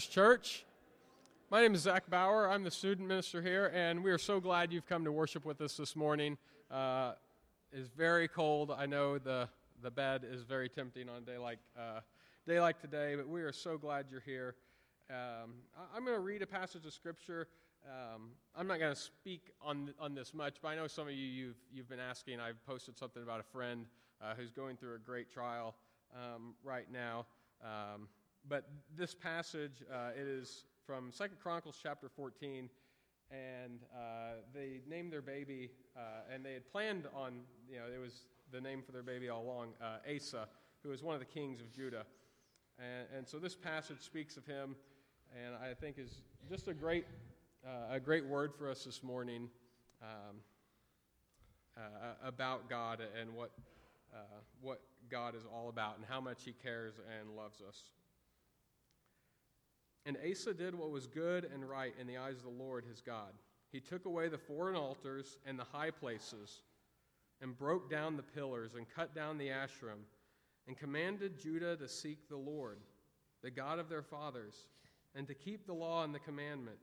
Church. My name is Zach Bauer. I'm the student minister here, and we are so glad you've come to worship with us this morning. It's very cold. I know the bed is very tempting on a day like today, but we are so glad you're here. I'm going to read a passage of Scripture. I'm not going to speak on this much, but I know some of you've been asking. I've posted something about a friend who's going through a great trial right now. But this passage, it is from 2 Chronicles chapter 14, and they named their baby, and they had planned on, it was the name for their baby all along, Asa, who was one of the kings of Judah. And so this passage speaks of him, and I think is just a great word for us this morning about God and what God is all about and how much he cares and loves us. And Asa did what was good and right in the eyes of the Lord his God. He took away the foreign altars and the high places, and broke down the pillars, and cut down the ashram, and commanded Judah to seek the Lord, the God of their fathers, and to keep the law and the commandment.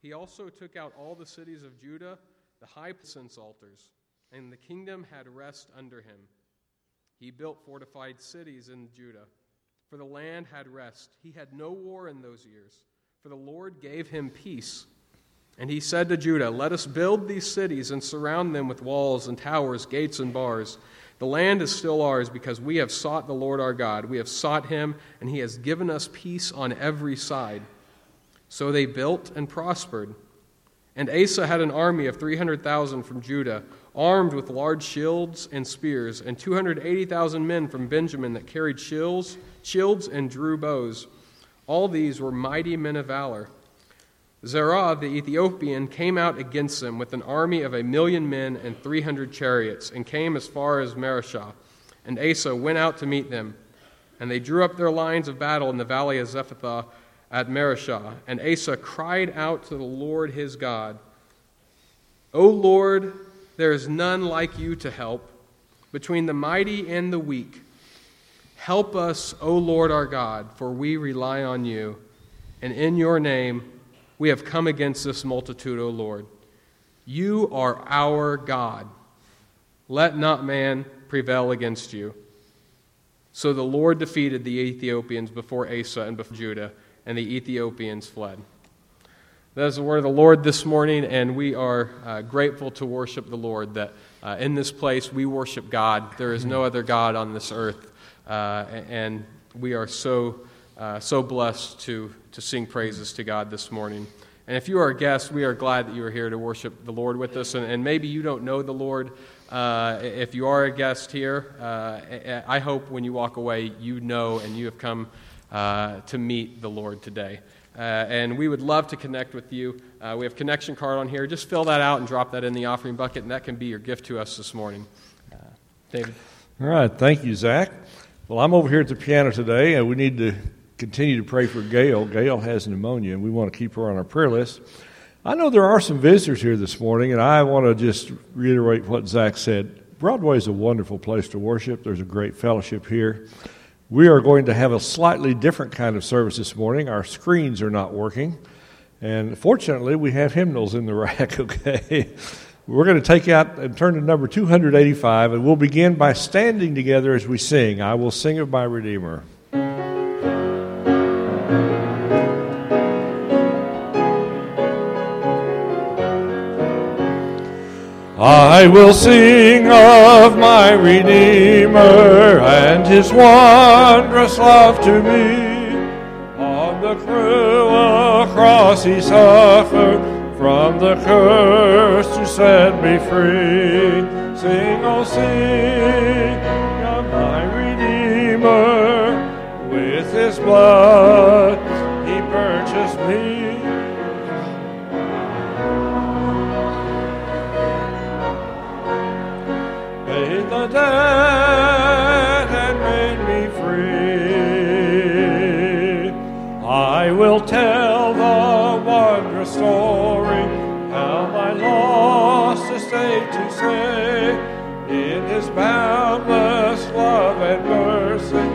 He also took out all the cities of Judah, the high places, altars, and the kingdom had rest under him. He built fortified cities in Judah. For the land had rest. He had no war in those years, for the Lord gave him peace. And he said to Judah, "Let us build these cities and surround them with walls and towers, gates and bars. The land is still ours because we have sought the Lord our God. We have sought him, and he has given us peace on every side." So they built and prospered. And Asa had an army of 300,000 from Judah, armed with large shields and spears, and 280,000 men from Benjamin that carried shields and drew bows. All these were mighty men of valor. Zerah the Ethiopian came out against them with an army of 1,000,000 men and 300 chariots, and came as far as Mareshah. And Asa went out to meet them, and they drew up their lines of battle in the valley of Zephathah at Mareshah. And Asa cried out to the Lord his God, "O Lord, there is none like you to help, between the mighty and the weak. Help us, O Lord our God, for we rely on you, and in your name we have come against this multitude, O Lord. You are our God. Let not man prevail against you." So the Lord defeated the Ethiopians before Asa and before Judah, and the Ethiopians fled. That is the word of the Lord this morning, and we are grateful to worship the Lord, that in this place we worship God. There is no other God on this earth. And we are so blessed to sing praises to God this morning. And if you are a guest, we are glad that you are here to worship the Lord with us. And maybe you don't know the Lord. If you are a guest here, I hope when you walk away, you know and you have come to meet the Lord today. And we would love to connect with you. We have a connection card on here. Just fill that out and drop that in the offering bucket, and that can be your gift to us this morning. David. All right. Thank you, Zach. Well, I'm over here at the piano today, and we need to continue to pray for Gail. Gail has pneumonia, and we want to keep her on our prayer list. I know there are some visitors here this morning, and I want to just reiterate what Zach said. Broadway is a wonderful place to worship. There's a great fellowship here. We are going to have a slightly different kind of service this morning. Our screens are not working, and fortunately, we have hymnals in the rack, okay? We're going to take out and turn to number 285, and we'll begin by standing together as we sing, "I Will Sing of My Redeemer." I will sing of my Redeemer and his wondrous love to me. On the cruel cross he suffered, from the curse to set me free. Sing, oh sing of my Redeemer, with his blood he purchased me. The debt had made me free. I will tell the wondrous story, how my lost estate to save. In his boundless love and mercy,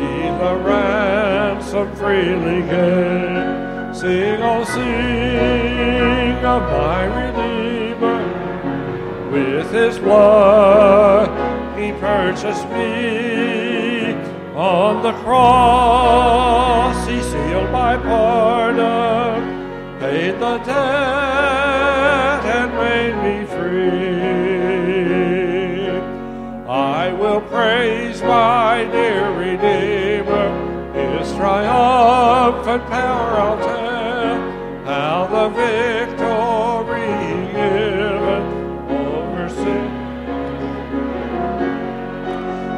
he the ransom. ransom freely gave. Sing, oh sing of my Redeemer, with his blood he purchased me. On the cross he sealed my pardon, paid the debt and made me free. I will praise my dear Redeemer, his triumphant power I'll tell, how the victory he given over sin.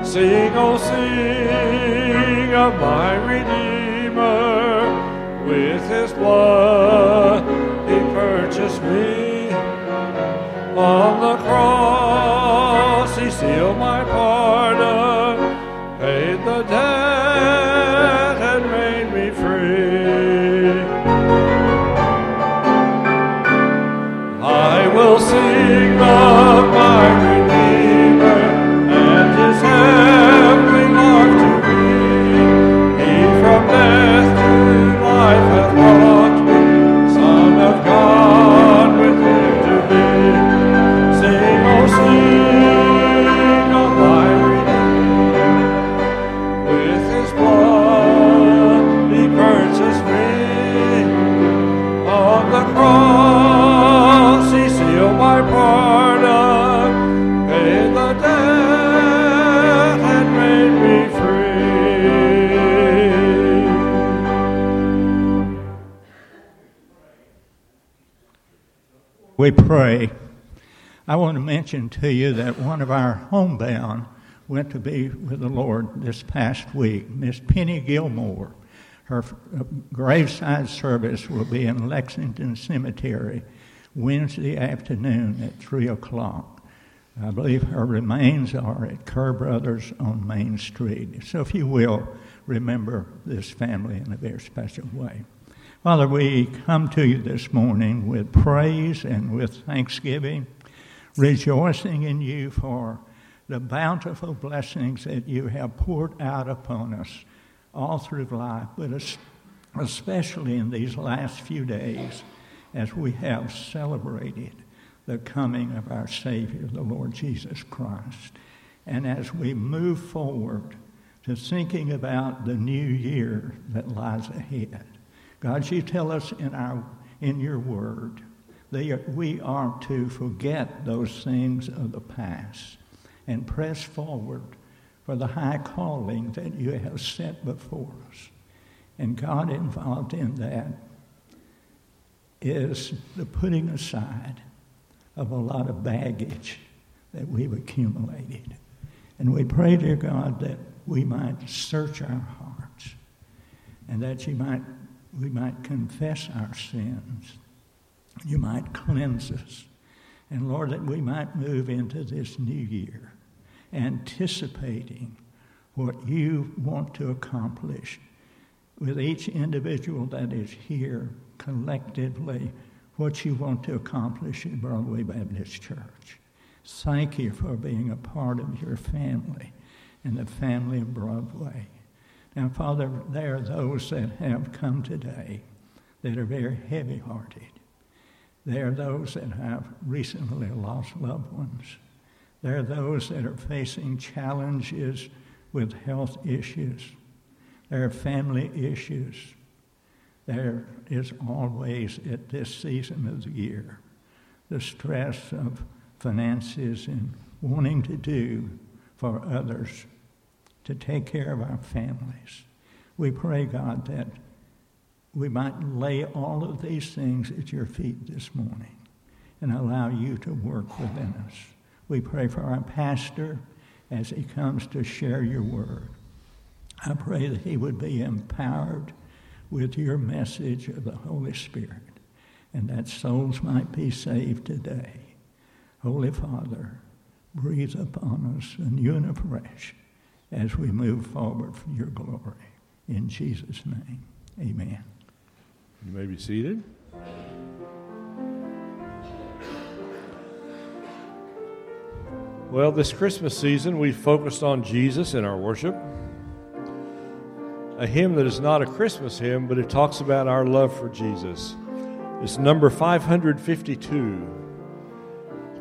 Sing, oh sing of my Redeemer, with his blood he purchased me. On the cross he sealed my pardon, paid the debt and made me free. I will sing of my Redeemer and his heavenly love to me. He from death to life hath brought me, Son of God with him to be. Sing, oh sing of my Redeemer, my pardon, paid the debt and made me free. We pray. I want to mention to you that one of our homebound went to be with the Lord this past week, Miss Penny Gilmore. Her graveside service will be in Lexington Cemetery Wednesday afternoon at 3 o'clock. I believe her remains are at Kerr Brothers on Main Street. So if you will, remember this family in a very special way. Father, we come to you this morning with praise and with thanksgiving, rejoicing in you for the bountiful blessings that you have poured out upon us all through life, but especially in these last few days, as we have celebrated the coming of our Savior, the Lord Jesus Christ. And as we move forward to thinking about the new year that lies ahead, God, you tell us in your word that we are to forget those things of the past and press forward for the high calling that you have set before us. And God, involved in that is the putting aside of a lot of baggage that we've accumulated. And we pray, dear God, that we might search our hearts and that we might confess our sins. You might cleanse us. And, Lord, that we might move into this new year anticipating what you want to accomplish with each individual that is here, collectively, what you want to accomplish at Broadway Baptist Church. Thank you for being a part of your family and the family of Broadway. Now, Father, there are those that have come today that are very heavy-hearted. There are those that have recently lost loved ones. There are those that are facing challenges with health issues. There are family issues. There is always, at this season of the year, the stress of finances and wanting to do for others, to take care of our families. We pray, God, that we might lay all of these things at your feet this morning and allow you to work within us. We pray for our pastor as he comes to share your word. I pray that he would be empowered with your message of the Holy Spirit, and that souls might be saved today. Holy Father, breathe upon us anew and afresh as we move forward for your glory. In Jesus' name, amen. You may be seated. Well, this Christmas season, we focused on Jesus in our worship. a hymn that is not a Christmas hymn, but it talks about our love for Jesus. It's number 552.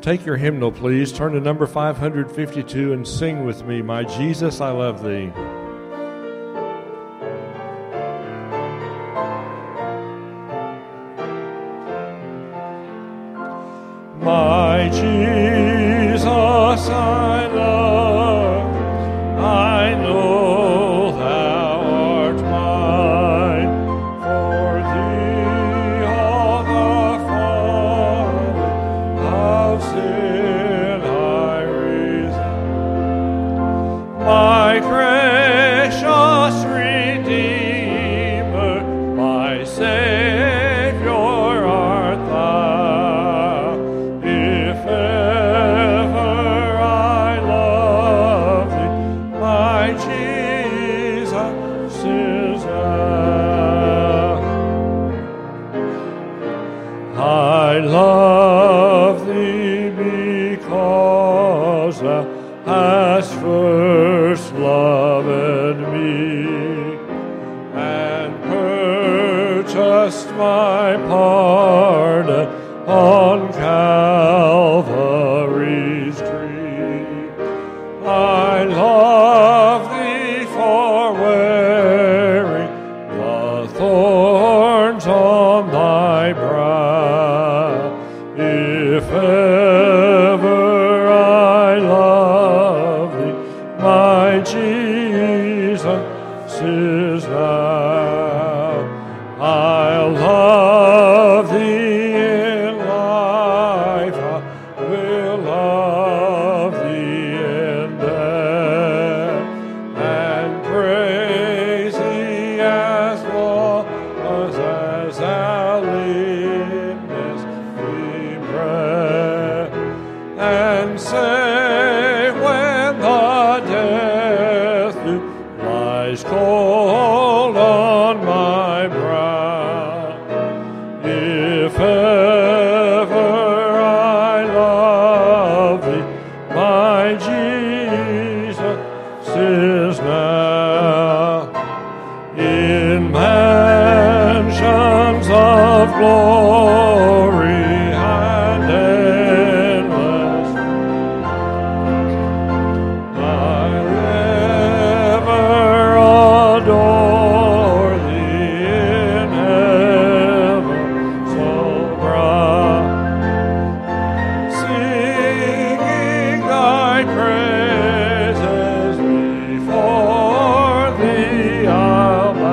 Take your hymnal, please. Turn to number 552 and sing with me, "My Jesus, I Love Thee." My Jesus, I love, I know thou art mine, for thee all the fall of sin I reason. My precious Redeemer, my Savior art thou. I love thee because thou hast first loved me and purchased my pardon on Calvary's tree. I love thee for wearing the thorns on thy brow. If ever I love thee, my Jesus is thou. I'll love thee in life, I will love thee in death, and praise thee as long as thou livest. And say when the death lies cold on my brow, if ever I love thee, my Jesus is now. In mansions of glory and endless, I'll ever adore thee in heaven so bright, singing thy praises before thee I'll bow.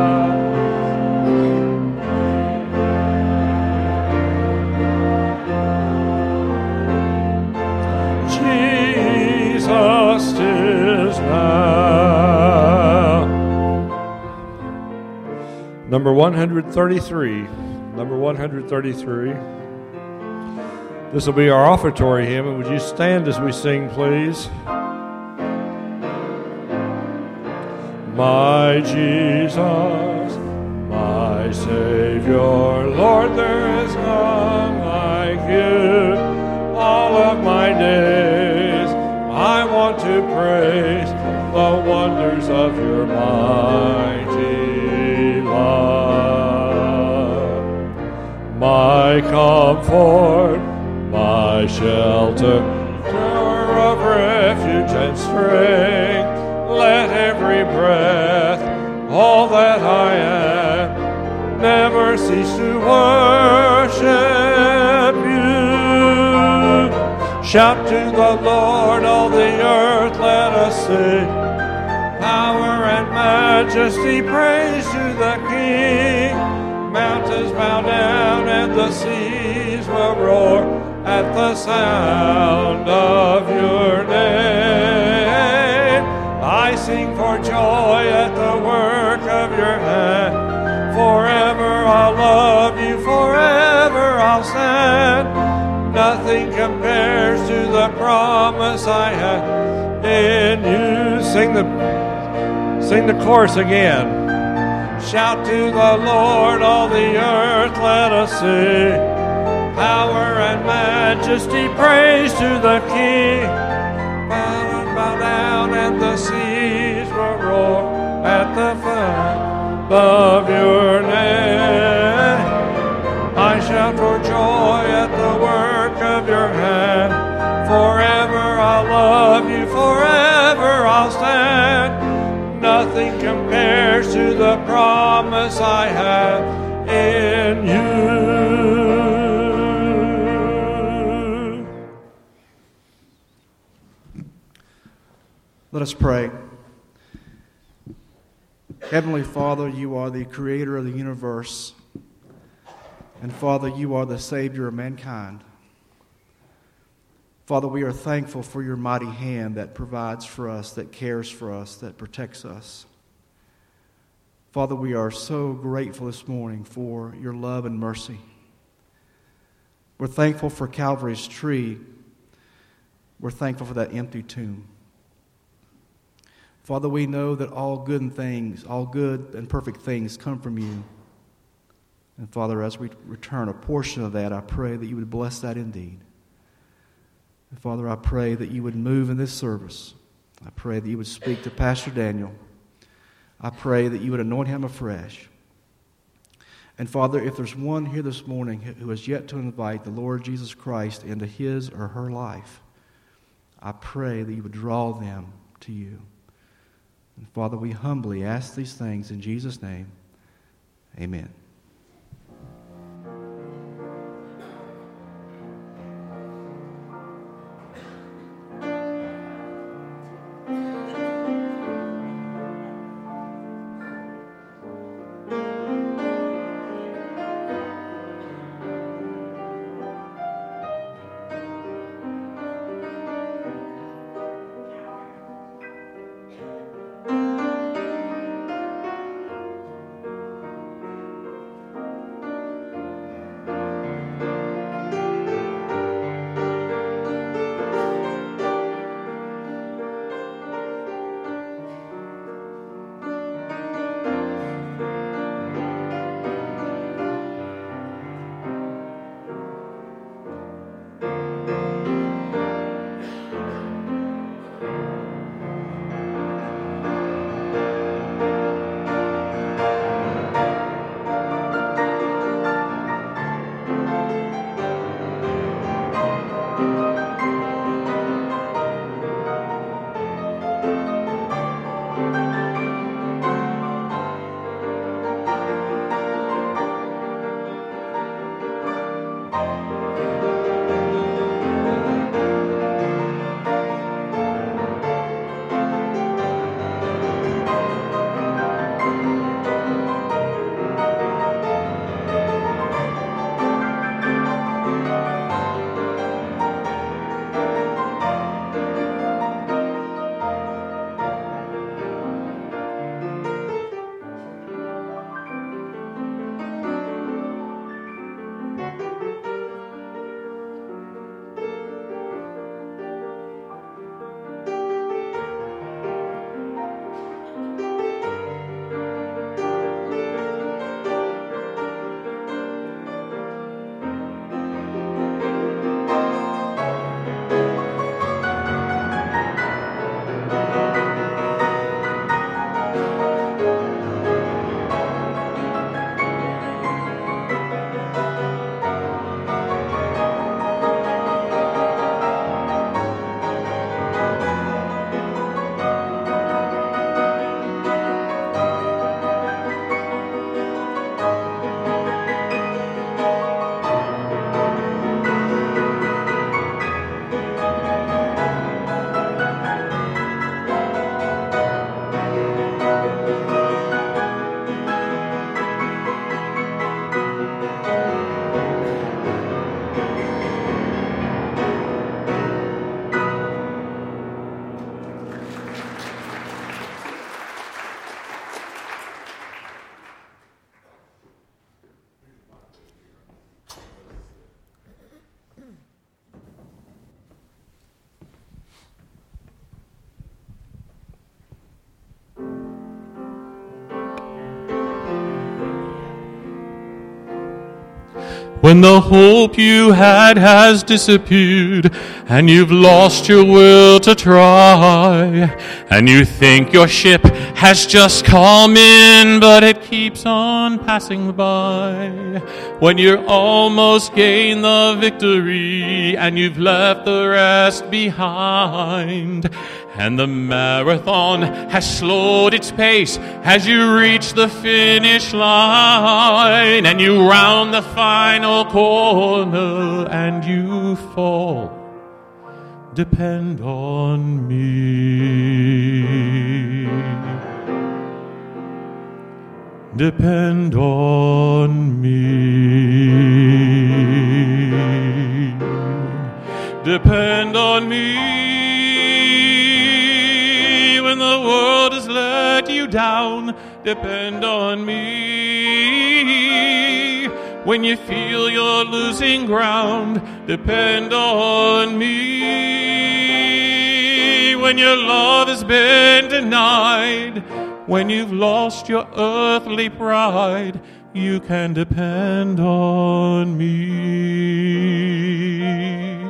Jesus is now. Number 133. Number 133. This will be our offertory hymn. And would you stand as we sing, please? My Jesus, my Savior, Lord, there is none like you. All of my days I want to praise the wonders of your mighty love. My comfort, my shelter, tower of refuge and strength, let every breath, all that I am, never cease to worship you. Shout to the Lord, all the earth, let us sing. Power and majesty, praise to the King. Mountains bow down and the seas will roar at the sound of your name. I sing for joy at the work of your hand. Forever I'll love you, forever I'll stand. Nothing compares to the promise I have in you. Sing the chorus again. Shout to the Lord, all the earth, let us sing. Power and majesty, praise to the King. Bow down, and the seas will roar at the foot. above your name. I shout for joy at the work of your hand. Forever I'll love you, forever I'll stand. Nothing compares to the promise I have in you. Let us pray. Heavenly Father, you are the creator of the universe. And Father, you are the Savior of mankind. Father, we are thankful for your mighty hand that provides for us, that cares for us, that protects us. Father, we are so grateful this morning for your love and mercy. We're thankful for Calvary's tree. We're thankful for that empty tomb. Father, we know that all good and perfect things come from you. And Father, as we return a portion of that, I pray that you would bless that indeed. And Father, I pray that you would move in this service. I pray that you would speak to Pastor Daniel. I pray that you would anoint him afresh. And Father, if there's one here this morning who has yet to invite the Lord Jesus Christ into his or her life, I pray that you would draw them to you. And Father, we humbly ask these things in Jesus' name. Amen. when the hope you had has disappeared, and you've lost your will to try, and you think your ship has just come in, but it keeps on passing by. When you're almost gained the victory, and you've left the rest behind, and the marathon has slowed its pace as you reach the finish line, and you round the final corner and you fall. Depend on me. Depend on me. Depend on me. The world has let you down, depend on me. When you feel you're losing ground, depend on me. When your love has been denied, when you've lost your earthly pride, you can depend on me.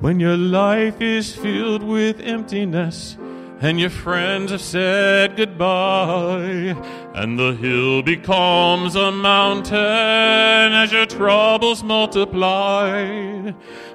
When your life is filled with emptiness, and your friends have said goodbye, and the hill becomes a mountain as your troubles multiply.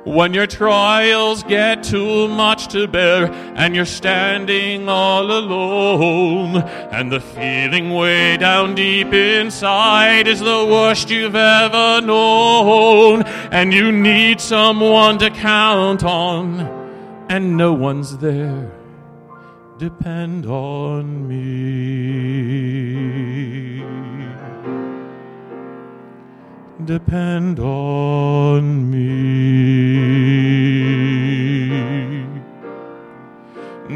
When your trials get too much to bear, and you're standing all alone, and the feeling way down deep inside is the worst you've ever known, and you need someone to count on, and no one's there. Depend on me. Depend on me.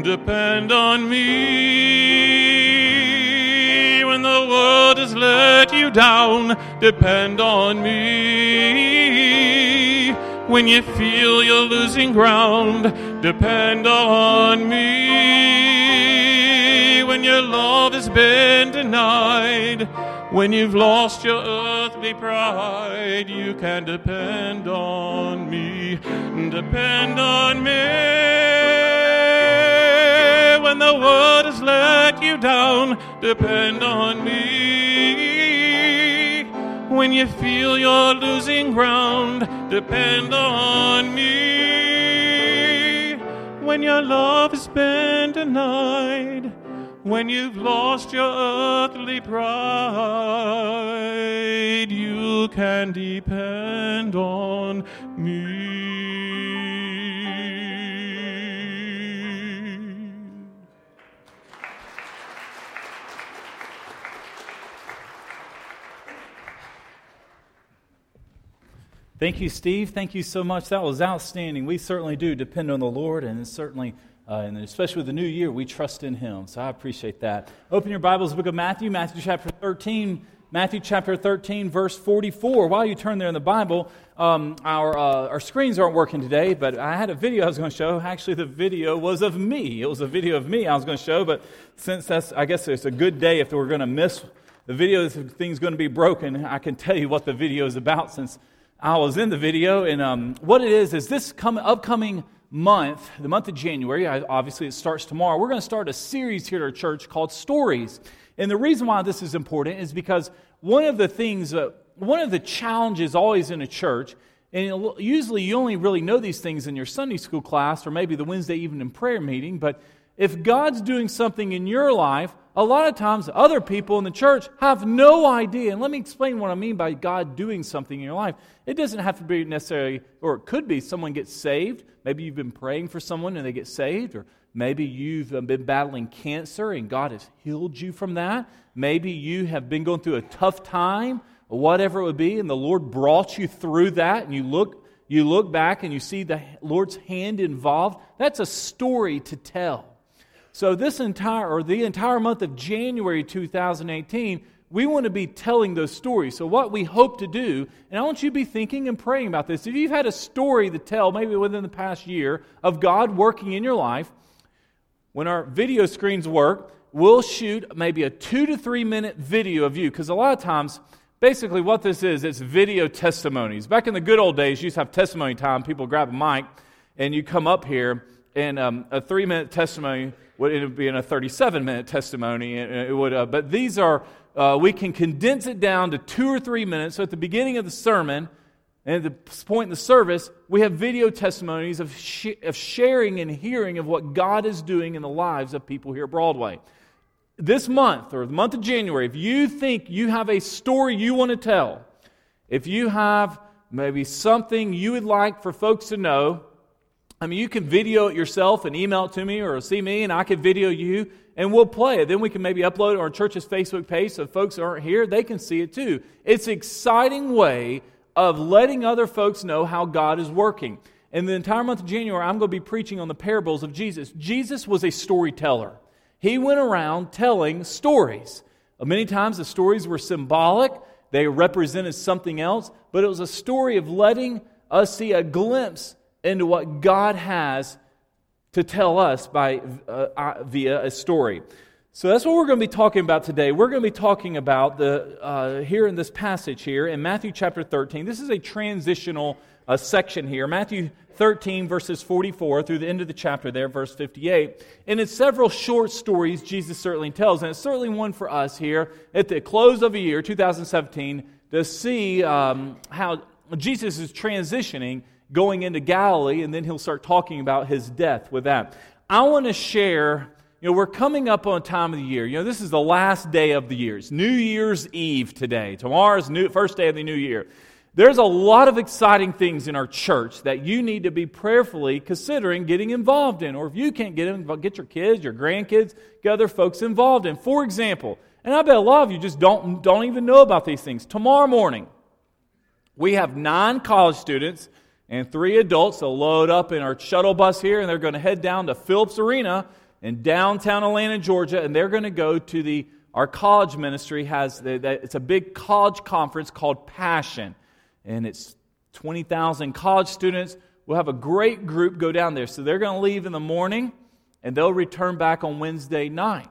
Depend on me. When the world has let you down, depend on me. When you feel you're losing ground, depend on me. When your love has been denied, when you've lost your earthly pride, you can depend on me. Depend on me. When the world has let you down, depend on me. When you feel you're losing ground, depend on me. When your love has been denied, when you've lost your earthly pride, you can depend on me. Thank you, Steve. Thank you so much. That was outstanding. We certainly do depend on the Lord, and it's certainly and especially with the new year, we trust in Him. So I appreciate that. Open your Bibles, book of Matthew, Matthew chapter 13, verse 44. While you turn there in the Bible, our screens aren't working today, but I had a video I was going to show. Actually, the video was of me. It was a video of me I was going to show, but since that's, I guess it's a good day if we're going to miss the video, if things going to be broken, I can tell you what the video is about since I was in the video. And what it is this upcoming month, the month of January, obviously it starts tomorrow, we're going to start a series here at our church called Stories. And the reason why this is important is because one of the challenges always in a church, and usually you only really know these things in your Sunday school class or maybe the Wednesday evening prayer meeting, but if God's doing something in your life, a lot of times other people in the church have no idea. And let me explain what I mean by God doing something in your life. It doesn't have to be necessarily, or it could be someone gets saved. Maybe you've been praying for someone and they get saved. Or maybe you've been battling cancer and God has healed you from that. Maybe you have been going through a tough time, or whatever it would be, and the Lord brought you through that, and you look back and you see the Lord's hand involved. That's a story to tell. So the entire month of January 2018, we want to be telling those stories. So what we hope to do, and I want you to be thinking and praying about this. If you've had a story to tell, maybe within the past year, of God working in your life, when our video screens work, we'll shoot maybe a 2 to 3 minute video of you. Because a lot of times, Basically what this is, it's video testimonies. Back in the good old days, you used to have testimony time. People grab a mic, and you come up here, and a 3-minute testimony, it would be in a 37-minute testimony. It would, but these are, we can condense it down to 2 or 3 minutes. So at the beginning of the sermon, and at the point in the service, we have video testimonies of sharing and hearing of what God is doing in the lives of people here at Broadway. This month, or the month of January, if you think you have a story you want to tell, if you have maybe something you would like for folks to know, I mean, you can video it yourself and email it to me or see me, and I can video you, and we'll play it. Then we can maybe upload it on our church's Facebook page so folks that aren't here, they can see it too. It's an exciting way of letting other folks know how God is working. And the entire month of January, I'm going to be preaching on the parables of Jesus. Jesus was a storyteller. He went around telling stories. Many times the stories were symbolic. They represented something else. But it was a story of letting us see a glimpse into what God has to tell us by via a story. So that's what we're going to be talking about today. We're going to be talking about here in this passage here in Matthew chapter 13. This is a transitional section here. Matthew 13, verses 44 through the end of the chapter there, verse 58. And it's several short stories Jesus certainly tells, and it's certainly one for us here at the close of a year, 2017, to see how Jesus is transitioning, going into Galilee, and then he'll start talking about his death with that. I want to share, you know, we're coming up on a time of the year. You know, this is the last day of the year. It's New Year's Eve today. Tomorrow's first day of the new year. There's a lot of exciting things in our church that you need to be prayerfully considering getting involved in. Or if you can't get involved, get your kids, your grandkids, get other folks involved in. For example, and I bet a lot of you just don't even know about these things. Tomorrow morning, we have 9 college students and 3 adults that load up in our shuttle bus here, and they're going to head down to Phillips Arena in downtown Atlanta, Georgia, and they're going to go to our college ministry has, it's a big college conference called Passion. And it's 20,000 college students. We'll have a great group go down there. So they're going to leave in the morning, and they'll return back on Wednesday night.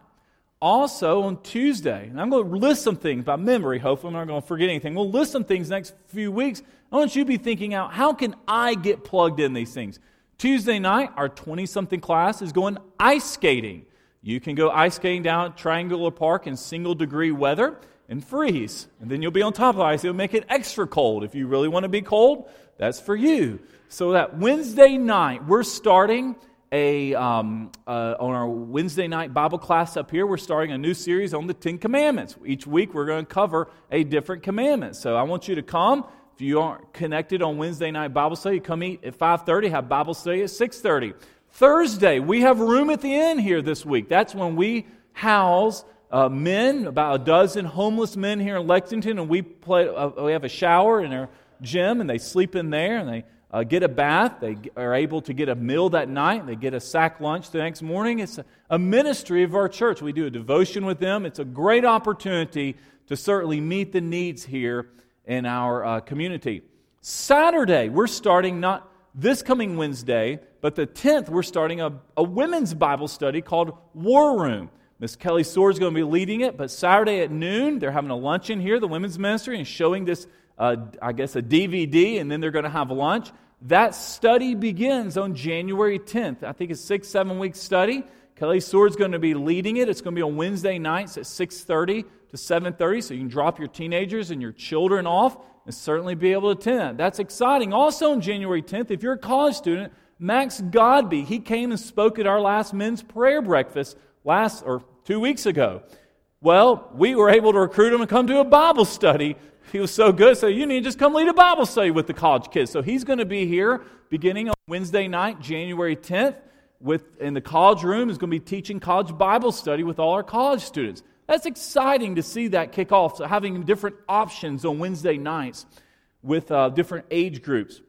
Also on Tuesday, and I'm going to list some things by memory, hopefully. I'm not going to forget anything. We'll list some things next few weeks. I want you to be thinking out, how can I get plugged in these things? Tuesday night, our 20-something class is going ice skating. You can go ice skating down at Triangular Park in single-degree weather and freeze, and then you'll be on top of the ice. It'll make it extra cold. If you really want to be cold, that's for you. So that Wednesday night, we're starting on our Wednesday night Bible class up here, we're starting a new series on the 10 Commandments. Each week, we're going to cover a different commandment. So I want you to come. If you aren't connected on Wednesday night Bible study, come eat at 5:30, have Bible study at 6:30. Thursday, we have room at the inn here this week. That's when we house men, about a dozen homeless men here in Lexington, and we have a shower in our gym, and they sleep in there, and they get a bath. They are able to get a meal that night. They get a sack lunch the next morning. It's a ministry of our church. We do a devotion with them. It's a great opportunity to certainly meet the needs here in our community. Saturday, we're starting not this coming Wednesday, but the 10th, we're starting a women's Bible study called War Room. Miss Kelly Soar is going to be leading it, but Saturday at noon, they're having a luncheon here, the women's ministry, and showing this, a DVD, and then they're going to have lunch. That study begins on January 10th. I think it's 7-week study. Kelly Soar is going to be leading it. It's going to be on Wednesday nights at 6:30 to 7:30, so you can drop your teenagers and your children off and certainly be able to attend that. That's exciting. Also on January 10th, if you're a college student, Max Godby, he came and spoke at our last men's prayer breakfast 2 weeks ago. Well, we were able to recruit him to come to a Bible study. He was so good, so you need to just come lead a Bible study with the college kids. So he's going to be here beginning on Wednesday night, January 10th, in the college room. He's going to be teaching college Bible study with all our college students. That's exciting to see that kick off. So having different options on Wednesday nights with different age groups.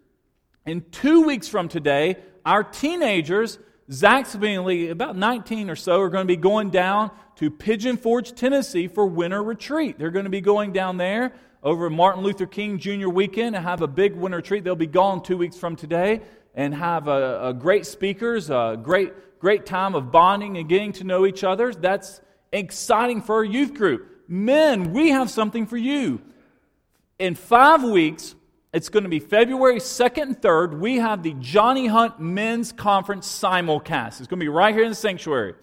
And 2 weeks from today, our teenagers, Zach's being about 19 or so, are going to be going down to Pigeon Forge, Tennessee for winter retreat. They're going to be going down there over Martin Luther King Jr. weekend and have a big winter retreat. They'll be gone 2 weeks from today and have a great speakers, a great time of bonding and getting to know each other. That's exciting for our youth group. Men, we have something for you. in 5 weeks, it's going to be February 2nd and 3rd, we have the Johnny Hunt Men's Conference simulcast. It's going to be right here in the sanctuary.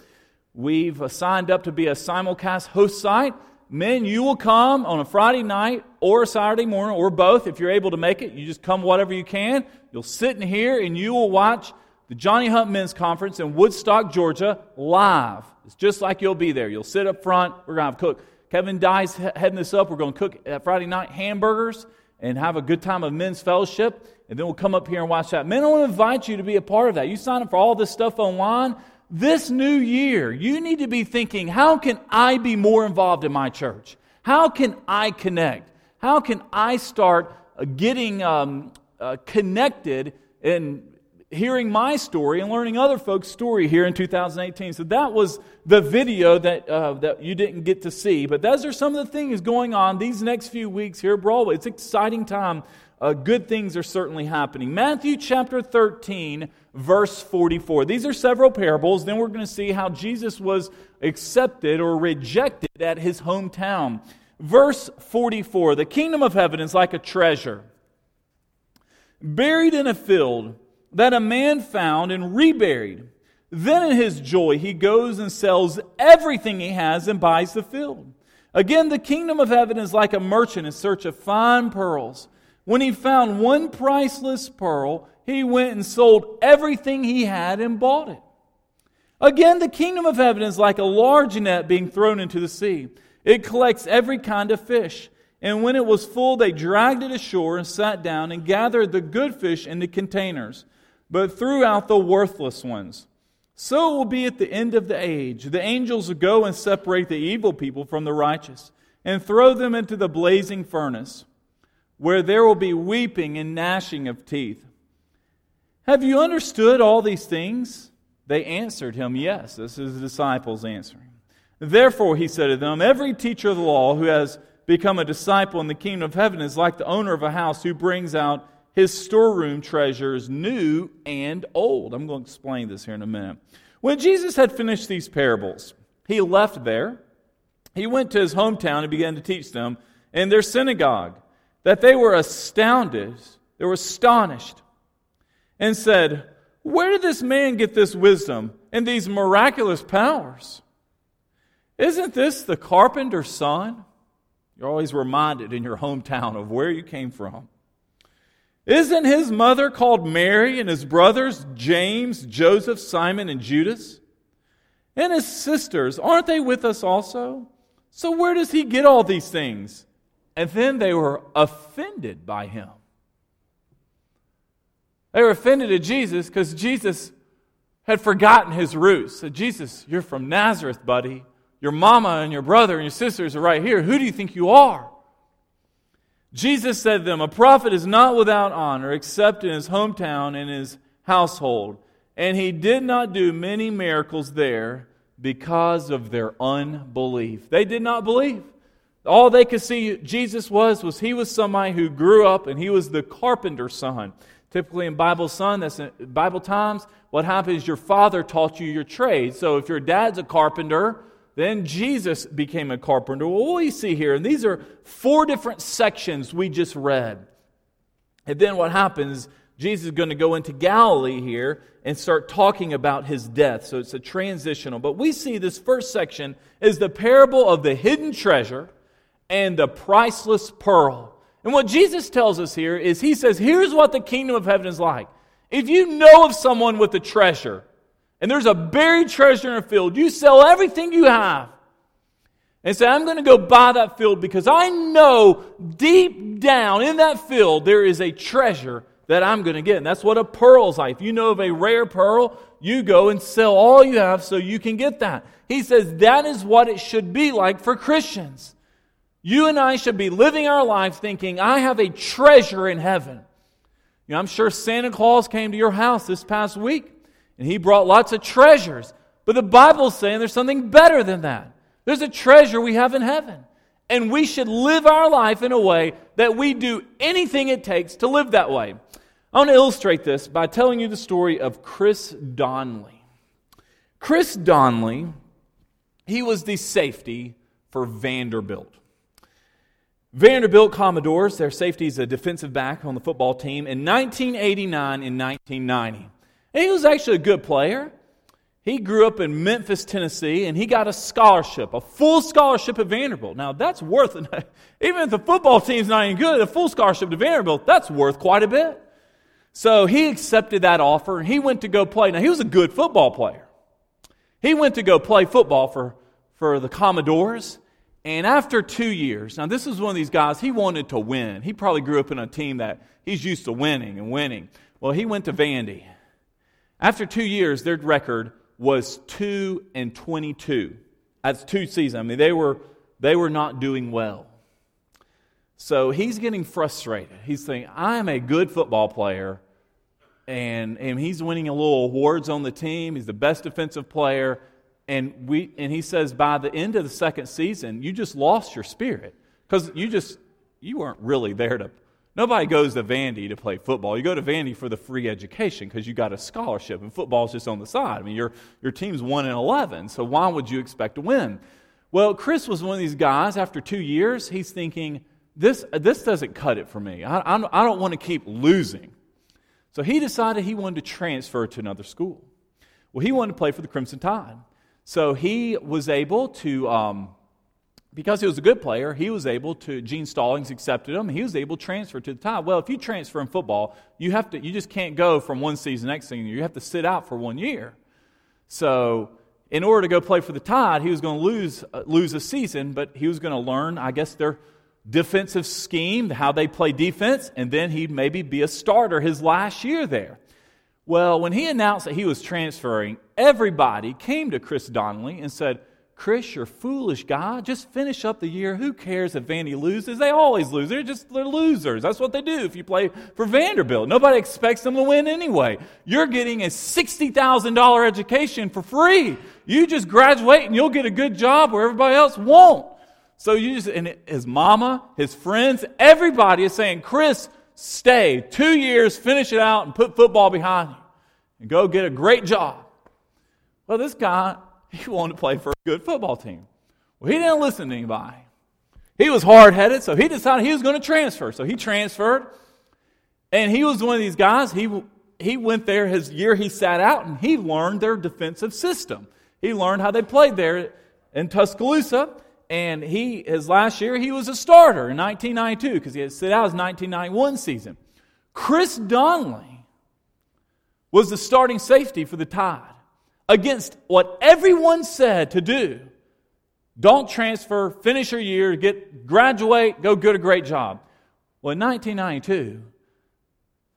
We've signed up to be a simulcast host site. Men, you will come on a Friday night or a Saturday morning or both. If you're able to make it, you just come whatever you can. You'll sit in here and you will watch the Johnny Hunt Men's Conference in Woodstock, Georgia, live. It's just like you'll be there. You'll sit up front. We're going to have cook. Kevin Dye's heading this up. We're going to cook Friday night hamburgers and have a good time of men's fellowship, and then we'll come up here and watch that. Men, I want to invite you to be a part of that. You sign up for all this stuff online. This new year, you need to be thinking, how can I be more involved in my church? How can I connect? How can I start getting connected and hearing my story and learning other folks' story here in 2018? So that was the video that you didn't get to see. But those are some of the things going on these next few weeks here at Broadway. It's an exciting time. Good things are certainly happening. Matthew chapter 13, verse 44. These are several parables. Then we're going to see how Jesus was accepted or rejected at his hometown. Verse 44. The kingdom of heaven is like a treasure buried in a field that a man found and reburied. Then in his joy he goes and sells everything he has and buys the field. Again, the kingdom of heaven is like a merchant in search of fine pearls. When he found one priceless pearl, he went and sold everything he had and bought it. Again, the kingdom of heaven is like a large net being thrown into the sea. It collects every kind of fish. And when it was full, they dragged it ashore and sat down and gathered the good fish into containers, but threw out the worthless ones. So it will be at the end of the age. The angels will go and separate the evil people from the righteous and throw them into the blazing furnace, where there will be weeping and gnashing of teeth. Have you understood all these things? They answered him, yes. This is the disciples answering. Therefore, he said to them, every teacher of the law who has become a disciple in the kingdom of heaven is like the owner of a house who brings out his storeroom treasures, new and old. I'm going to explain this here in a minute. When Jesus had finished these parables, he left there. He went to his hometown and began to teach them in their synagogue, that they were astounded, they were astonished, and said, where did this man get this wisdom and these miraculous powers? Isn't this the carpenter's son? You're always reminded in your hometown of where you came from. Isn't his mother called Mary, and his brothers James, Joseph, Simon, and Judas? And his sisters, aren't they with us also? So where does he get all these things? And then they were offended by him. They were offended at Jesus because Jesus had forgotten his roots. So Jesus, you're from Nazareth, buddy. Your mama and your brother and your sisters are right here. Who do you think you are? Jesus said to them, a prophet is not without honor except in his hometown and his household. And he did not do many miracles there because of their unbelief. They did not believe. All they could see Jesus was he was somebody who grew up and he was the carpenter's son. Typically in Bible times, what happens is your father taught you your trade. So if your dad's a carpenter, then Jesus became a carpenter. Well, what do you see here? And these are 4 different sections we just read. And then what happens, Jesus is going to go into Galilee here and start talking about his death. So it's a transitional. But we see this first section is the parable of the hidden treasure and the priceless pearl. And what Jesus tells us here is he says, here's what the kingdom of heaven is like. If you know of someone with a treasure, and there's a buried treasure in a field, you sell everything you have and say, I'm going to go buy that field because I know deep down in that field there is a treasure that I'm going to get. And that's what a pearl's like. If you know of a rare pearl, you go and sell all you have so you can get that. He says that is what it should be like for Christians. You and I should be living our life thinking, I have a treasure in heaven. You know, I'm sure Santa Claus came to your house this past week, and he brought lots of treasures. But the Bible's saying there's something better than that. There's a treasure we have in heaven. And we should live our life in a way that we do anything it takes to live that way. I want to illustrate this by telling you the story of Chris Donnelly. Chris Donnelly, he was the safety for Vanderbilt. Vanderbilt Commodores, their safety is a defensive back on the football team, in 1989 and 1990. And he was actually a good player. He grew up in Memphis, Tennessee, and he got a scholarship, a full scholarship at Vanderbilt. Now, that's worth, even if the football team's not even good, a full scholarship to Vanderbilt, that's worth quite a bit. So he accepted that offer, and he went to go play. Now, he was a good football player. He went to go play football for the Commodores. And after 2 years, now this is one of these guys, he wanted to win. He probably grew up in a team that he's used to winning and winning. Well, he went to Vandy. After 2 years, their record was 2-22. That's two seasons. I mean, they were not doing well. So he's getting frustrated. He's thinking, I'm a good football player, and he's winning a little awards on the team. He's the best defensive player. And he says, by the end of the second season, you just lost your spirit. Because you weren't really there to... Nobody goes to Vandy to play football. You go to Vandy for the free education because you got a scholarship. And football's just on the side. I mean, your team's 1-11, so why would you expect to win? Well, Chris was one of these guys, after 2 years, he's thinking, this doesn't cut it for me. I don't want to keep losing. So he decided he wanted to transfer to another school. Well, he wanted to play for the Crimson Tide. So he was able to, because he was a good player, he was able to, Gene Stallings accepted him, and he was able to transfer to the Tide. Well, if you transfer in football, you just can't go from one season to next season. You have to sit out for 1 year. So in order to go play for the Tide, he was going to lose a season, but he was going to learn, I guess, their defensive scheme, how they play defense, and then he'd maybe be a starter his last year there. Well, when he announced that he was transferring, everybody came to Chris Donnelly and said, Chris, you're foolish guy. Just finish up the year. Who cares if Vandy loses? They always lose. They're losers. That's what they do if you play for Vanderbilt. Nobody expects them to win anyway. You're getting a $60,000 education for free. You just graduate and you'll get a good job where everybody else won't. So and his mama, his friends, everybody is saying, Chris, stay 2 years, finish it out, and put football behind you, and go get a great job. Well, this guy, he wanted to play for a good football team. Well, he didn't listen to anybody. He was hard-headed, so he decided he was going to transfer. So he transferred, and he was one of these guys. He went there his year he sat out, and he learned their defensive system. He learned how they played there in Tuscaloosa. And his last year, he was a starter in 1992 because he had to sit out his 1991 season. Chris Donnelly was the starting safety for the Tide. Against what everyone said to do, don't transfer, finish your year, graduate, go get a great job. Well, in 1992,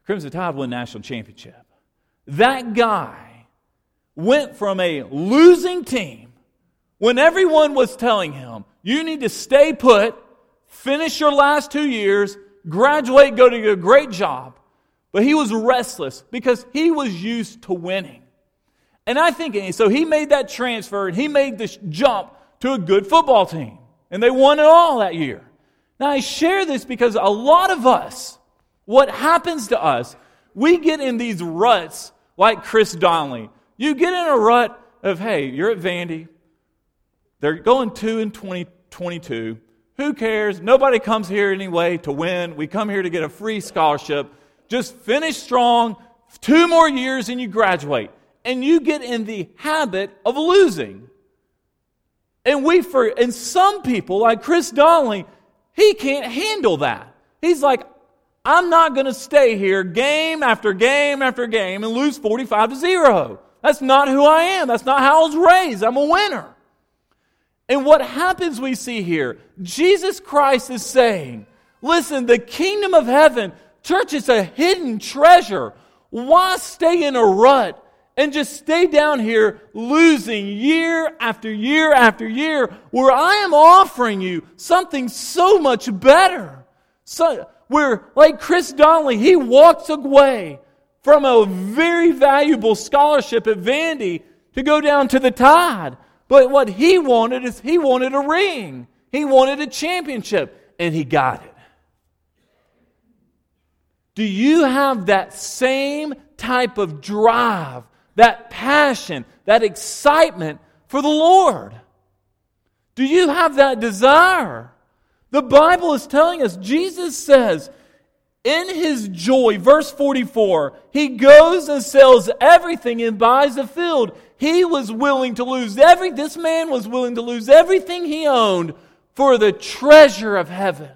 Crimson Tide won the national championship. That guy went from a losing team when everyone was telling him, you need to stay put, finish your last 2 years, graduate, go to your great job. But he was restless because he was used to winning. And I think, so he made that transfer and he made this jump to a good football team. And they won it all that year. Now I share this because a lot of us, what happens to us, we get in these ruts like Chris Donnelly. You get in a rut of, hey, you're at Vandy. They're going 2-22. Who cares? Nobody comes here anyway to win. We come here to get a free scholarship. Just finish strong. 2 more years and you graduate. And you get in the habit of losing. And some people, like Chris Donnelly, he can't handle that. He's like, I'm not going to stay here game after game after game and lose 45-0. That's not who I am. That's not how I was raised. I'm a winner. And what happens we see here, Jesus Christ is saying, listen, the kingdom of heaven, church, is a hidden treasure. Why stay in a rut and just stay down here losing year after year after year where I am offering you something so much better? So, where, like Chris Donnelly, he walks away from a very valuable scholarship at Vandy to go down to the Tide. But what he wanted is he wanted a ring. He wanted a championship, and he got it. Do you have that same type of drive, that passion, that excitement for the Lord? Do you have that desire? The Bible is telling us, Jesus says, in his joy, verse 44, he goes and sells everything and buys a field. He was willing to lose everything. This man was willing to lose everything he owned for the treasure of heaven.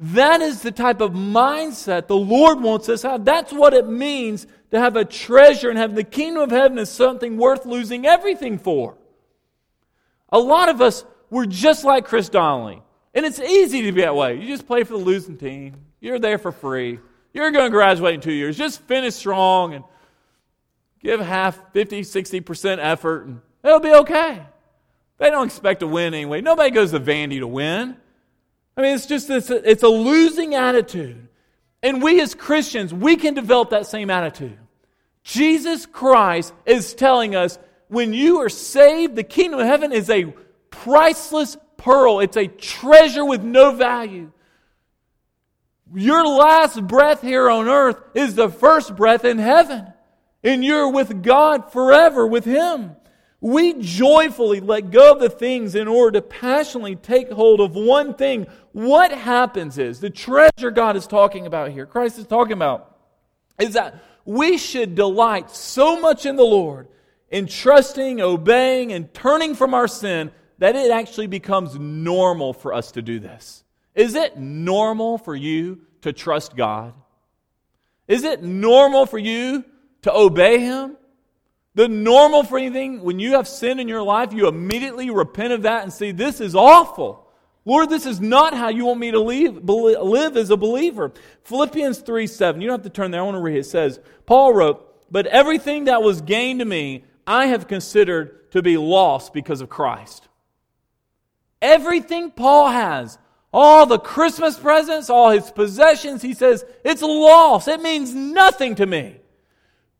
That is the type of mindset the Lord wants us to have. That's what it means to have a treasure and have the kingdom of heaven as something worth losing everything for. A lot of us, we're just like Chris Donnelly. And it's easy to be that way. You just play for the losing team. You're there for free. You're going to graduate in 2 years. Just finish strong and give half, 50, 60% effort, and it'll be okay. They don't expect to win anyway. Nobody goes to Vandy to win. I mean, it's just it's a losing attitude. And we as Christians, we can develop that same attitude. Jesus Christ is telling us, when you are saved, the kingdom of heaven is a priceless pearl. It's a treasure with no value. Your last breath here on earth is the first breath in heaven. And you're with God forever, with Him. We joyfully let go of the things in order to passionately take hold of one thing. What happens is, the treasure God is talking about here, Christ is talking about, is that we should delight so much in the Lord, in trusting, obeying, and turning from our sin, that it actually becomes normal for us to do this. Is it normal for you to trust God? Is it normal for you to obey Him? The normal for anything, when you have sin in your life, you immediately repent of that and say, this is awful. Lord, this is not how you want me to live as a believer. Philippians 3:7, you don't have to turn there, I want to read it. It says, Paul wrote, but everything that was gained to me, I have considered to be lost because of Christ. Everything Paul has, all the Christmas presents, all his possessions, he says, it's lost. It means nothing to me.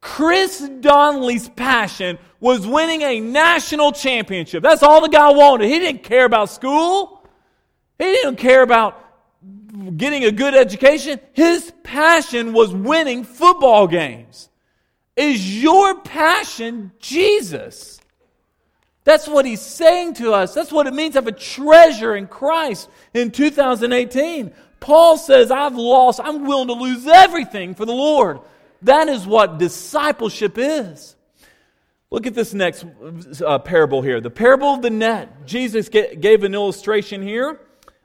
Chris Donnelly's passion was winning a national championship. That's all the guy wanted. He didn't care about school. He didn't care about getting a good education. His passion was winning football games. Is your passion Jesus? That's what he's saying to us. That's what it means to have a treasure in Christ in 2018. Paul says, I'm willing to lose everything for the Lord. That is what discipleship is. Look at this next parable here. The parable of the net. Jesus gave an illustration here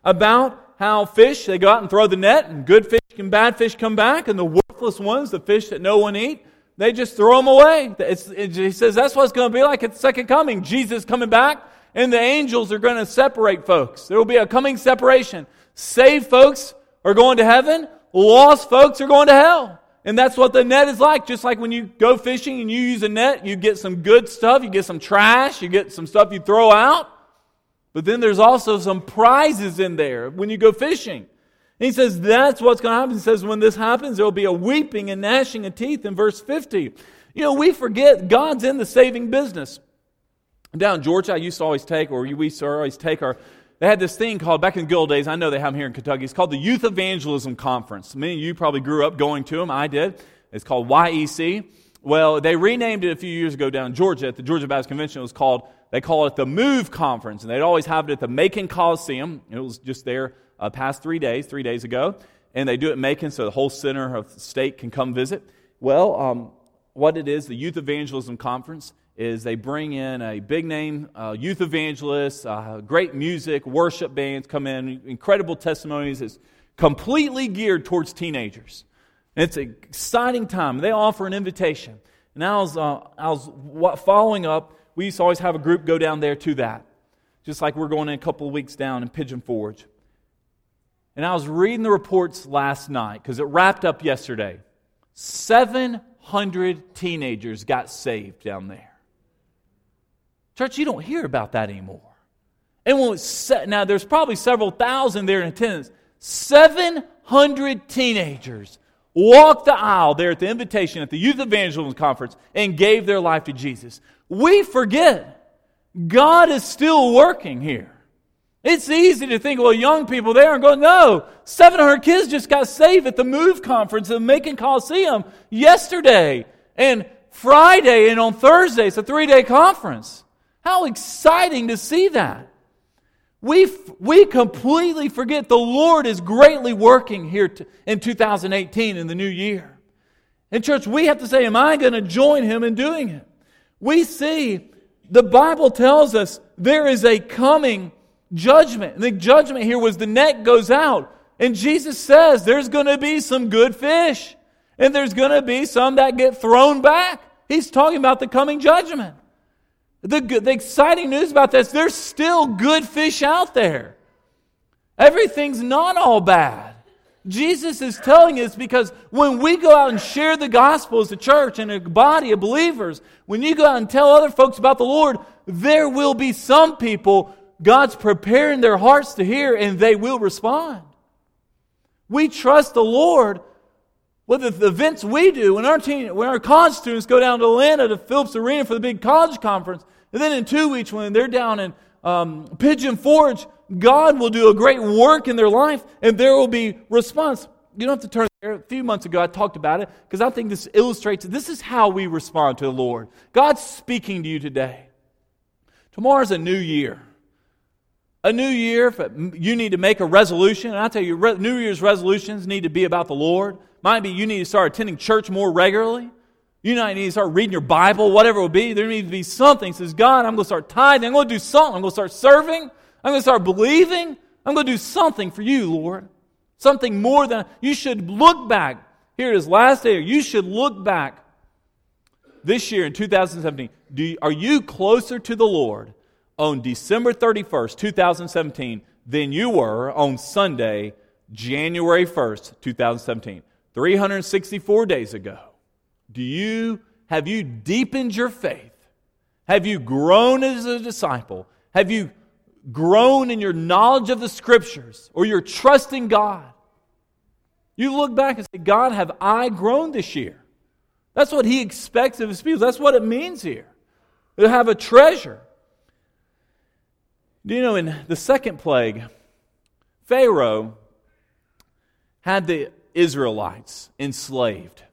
about how fish, they go out and throw the net, and good fish and bad fish come back, and the worthless ones, the fish that no one eats, they just throw them away. He says that's what it's going to be like at the second coming. Jesus coming back, and the angels are going to separate folks. There will be a coming separation. Saved folks are going to heaven. Lost folks are going to hell. And that's what the net is like. Just like when you go fishing and you use a net, you get some good stuff, you get some trash, you get some stuff you throw out. But then there's also some prizes in there when you go fishing. And he says that's what's going to happen. He says when this happens, there will be a weeping and gnashing of teeth in verse 50. You know, we forget God's in the saving business. Down in Georgia, they had this thing called, back in the good old days, I know they have them here in Kentucky, it's called the Youth Evangelism Conference. Many of you probably grew up going to them. I did. It's called YEC. Well, they renamed it a few years ago down in Georgia at the Georgia Baptist Convention. They call it the MOVE Conference, and they'd always have it at the Macon Coliseum. It was just there past 3 days ago, and they do it in Macon so the whole center of the state can come visit. Well, what it is, the Youth Evangelism Conference, is they bring in a big-name youth evangelist, great music, worship bands come in, incredible testimonies. It's completely geared towards teenagers. And it's an exciting time. They offer an invitation. And I was following up. We used to always have a group go down there to that, just like we're going in a couple of weeks down in Pigeon Forge. And I was reading the reports last night, because it wrapped up yesterday. 700 teenagers got saved down there. Church, you don't hear about that anymore. And now, there's probably several thousand there in attendance. 700 teenagers walked the aisle there at the invitation at the Youth Evangelism Conference and gave their life to Jesus. We forget God is still working here. It's easy to think, well, young people there are going, no, 700 kids just got saved at the MOVE Conference in the Macon Coliseum yesterday and Friday and on Thursday. It's a 3-day conference. How exciting to see that. We completely forget the Lord is greatly working here in 2018 in the new year. And church, we have to say, am I going to join Him in doing it? We see the Bible tells us there is a coming judgment. And the judgment here was the net goes out. And Jesus says there's going to be some good fish. And there's going to be some that get thrown back. He's talking about the coming judgment. The exciting news about this, there's still good fish out there. Everything's not all bad. Jesus is telling us because when we go out and share the gospel as a church and a body of believers, when you go out and tell other folks about the Lord, there will be some people God's preparing their hearts to hear and they will respond. We trust the Lord with the events we do. When our college students go down to Atlanta to Phillips Arena for the big college conference, and then in 2 weeks when they're down in Pigeon Forge, God will do a great work in their life and there will be response. You don't have to turn there. A few months ago I talked about it because I think this illustrates it. This is how we respond to the Lord. God's speaking to you today. Tomorrow's a new year. A new year, if you need to make a resolution. And I tell you, New Year's resolutions need to be about the Lord. Might be you need to start attending church more regularly. You might need to start reading your Bible, whatever it will be. There needs to be something. It says, God, I'm going to start tithing. I'm going to do something. I'm going to start serving. I'm going to start believing. I'm going to do something for you, Lord. Something more than... You should look back. Here it is, last day. You should look back this year in 2017. Are you closer to the Lord on December 31st, 2017, than you were on Sunday, January 1st, 2017. 364 days ago. Have you deepened your faith? Have you grown as a disciple? Have you grown in your knowledge of the Scriptures or your trust in God? You look back and say, God, have I grown this year? That's what He expects of His people. That's what it means here. To have a treasure. Do you know, in the second plague, Pharaoh had the Israelites enslaved.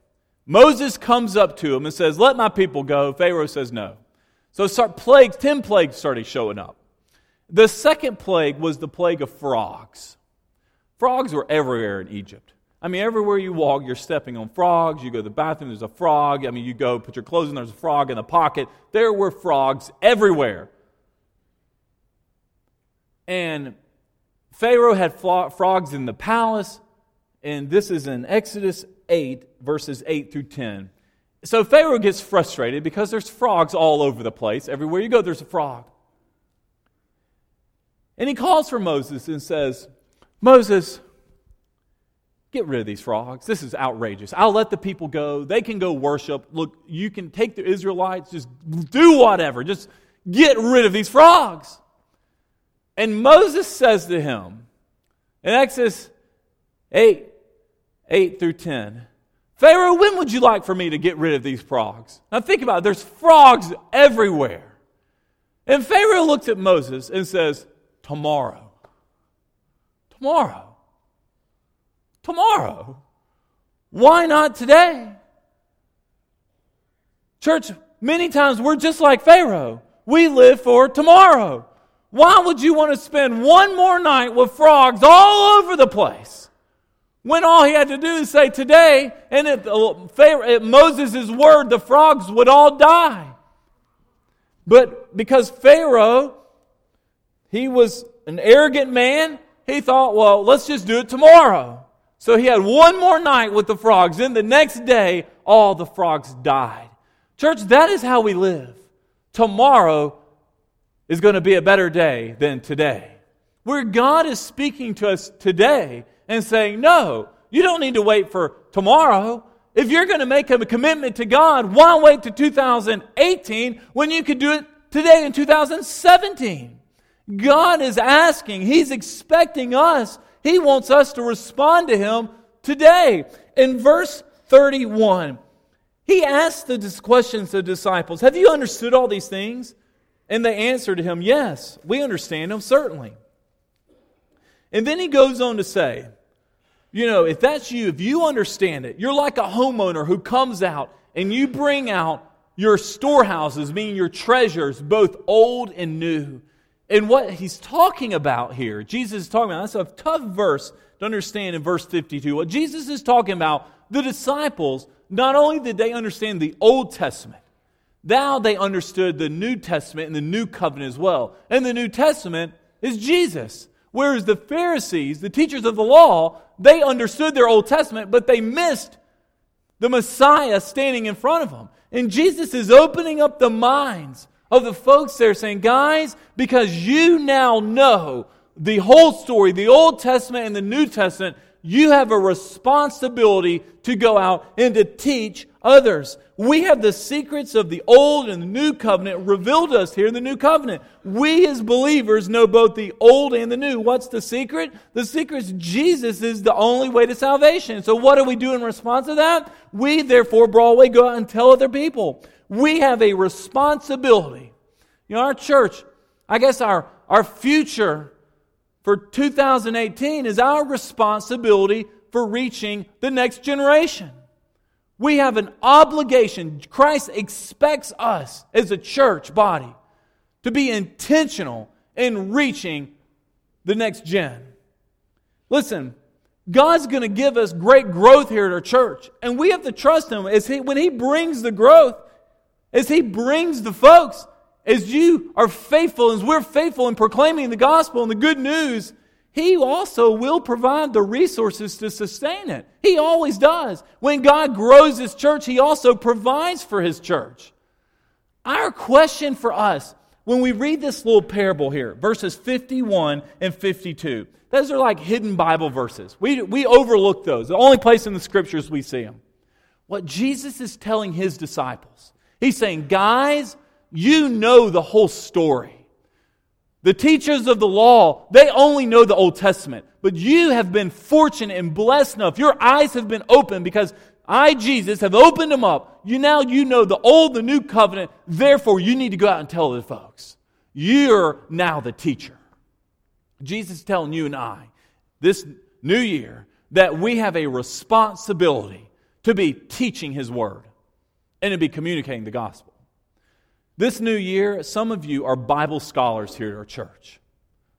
Moses comes up to him and says, let my people go. Pharaoh says no. So 10 plagues started showing up. The second plague was the plague of frogs. Frogs were everywhere in Egypt. I mean, everywhere you walk, you're stepping on frogs. You go to the bathroom, there's a frog. I mean, you go put your clothes in, there's a frog in the pocket. There were frogs everywhere. And Pharaoh had frogs in the palace, and this is in Exodus 8, verses 8 through 10. So Pharaoh gets frustrated because there's frogs all over the place. Everywhere you go, there's a frog. And he calls for Moses and says, Moses, get rid of these frogs. This is outrageous. I'll let the people go. They can go worship. Look, you can take the Israelites. Just do whatever. Just get rid of these frogs. And Moses says to him, in Exodus 8 through 10, Pharaoh, when would you like for me to get rid of these frogs? Now think about it, there's frogs everywhere. And Pharaoh looks at Moses and says, tomorrow. Tomorrow. Tomorrow. Why not today? Church, many times we're just like Pharaoh. We live for tomorrow. Why would you want to spend one more night with frogs all over the place when all he had to do is say today, and at Moses' word, the frogs would all die? But because Pharaoh, he was an arrogant man, he thought, well, let's just do it tomorrow. So he had one more night with the frogs. Then the next day, all the frogs died. Church, that is how we live. Tomorrow is going to be a better day than today. Where God is speaking to us today and saying, no, you don't need to wait for tomorrow. If you're going to make a commitment to God, why wait to 2018 when you could do it today in 2017? God is asking. He's expecting us. He wants us to respond to Him today. In verse 31, He asked the questions to the disciples, have you understood all these things? And they answered Him, yes, we understand Him, certainly. And then He goes on to say, you know, if that's you, if you understand it, you're like a homeowner who comes out and you bring out your storehouses, meaning your treasures, both old and new. And what he's talking about here, Jesus is talking about, that's a tough verse to understand in verse 52. What Jesus is talking about, the disciples, not only did they understand the Old Testament, now they understood the New Testament and the New Covenant as well. And the New Testament is Jesus. Whereas the Pharisees, the teachers of the law, they understood their Old Testament, but they missed the Messiah standing in front of them. And Jesus is opening up the minds of the folks there saying, guys, because you now know the whole story, the Old Testament and the New Testament, you have a responsibility to go out and to teach others. We have the secrets of the Old and the New Covenant revealed to us here in the New Covenant. We as believers know both the Old and the New. What's the secret? The secret is Jesus is the only way to salvation. So what do we do in response to that? We, therefore, Broadway, go out and tell other people. We have a responsibility. You know, our church, I guess our future for 2018 is our responsibility for reaching the next generation. We have an obligation. Christ expects us as a church body to be intentional in reaching the next gen. Listen, God's going to give us great growth here at our church. And we have to trust Him as when He brings the growth, as He brings the folks, as you are faithful, as we're faithful in proclaiming the gospel and the good news, He also will provide the resources to sustain it. He always does. When God grows His church, He also provides for His church. Our question for us, when we read this little parable here, verses 51 and 52, those are like hidden Bible verses. We overlook those. The only place in the Scriptures we see them. What Jesus is telling His disciples, He's saying, guys, you know the whole story. The teachers of the law, they only know the Old Testament. But you have been fortunate and blessed enough. Your eyes have been opened because I, Jesus, have opened them up. You know the Old, the New Covenant. Therefore, you need to go out and tell the folks. You're now the teacher. Jesus is telling you and I, this new year, that we have a responsibility to be teaching His Word and to be communicating the gospel. This new year, some of you are Bible scholars here at our church.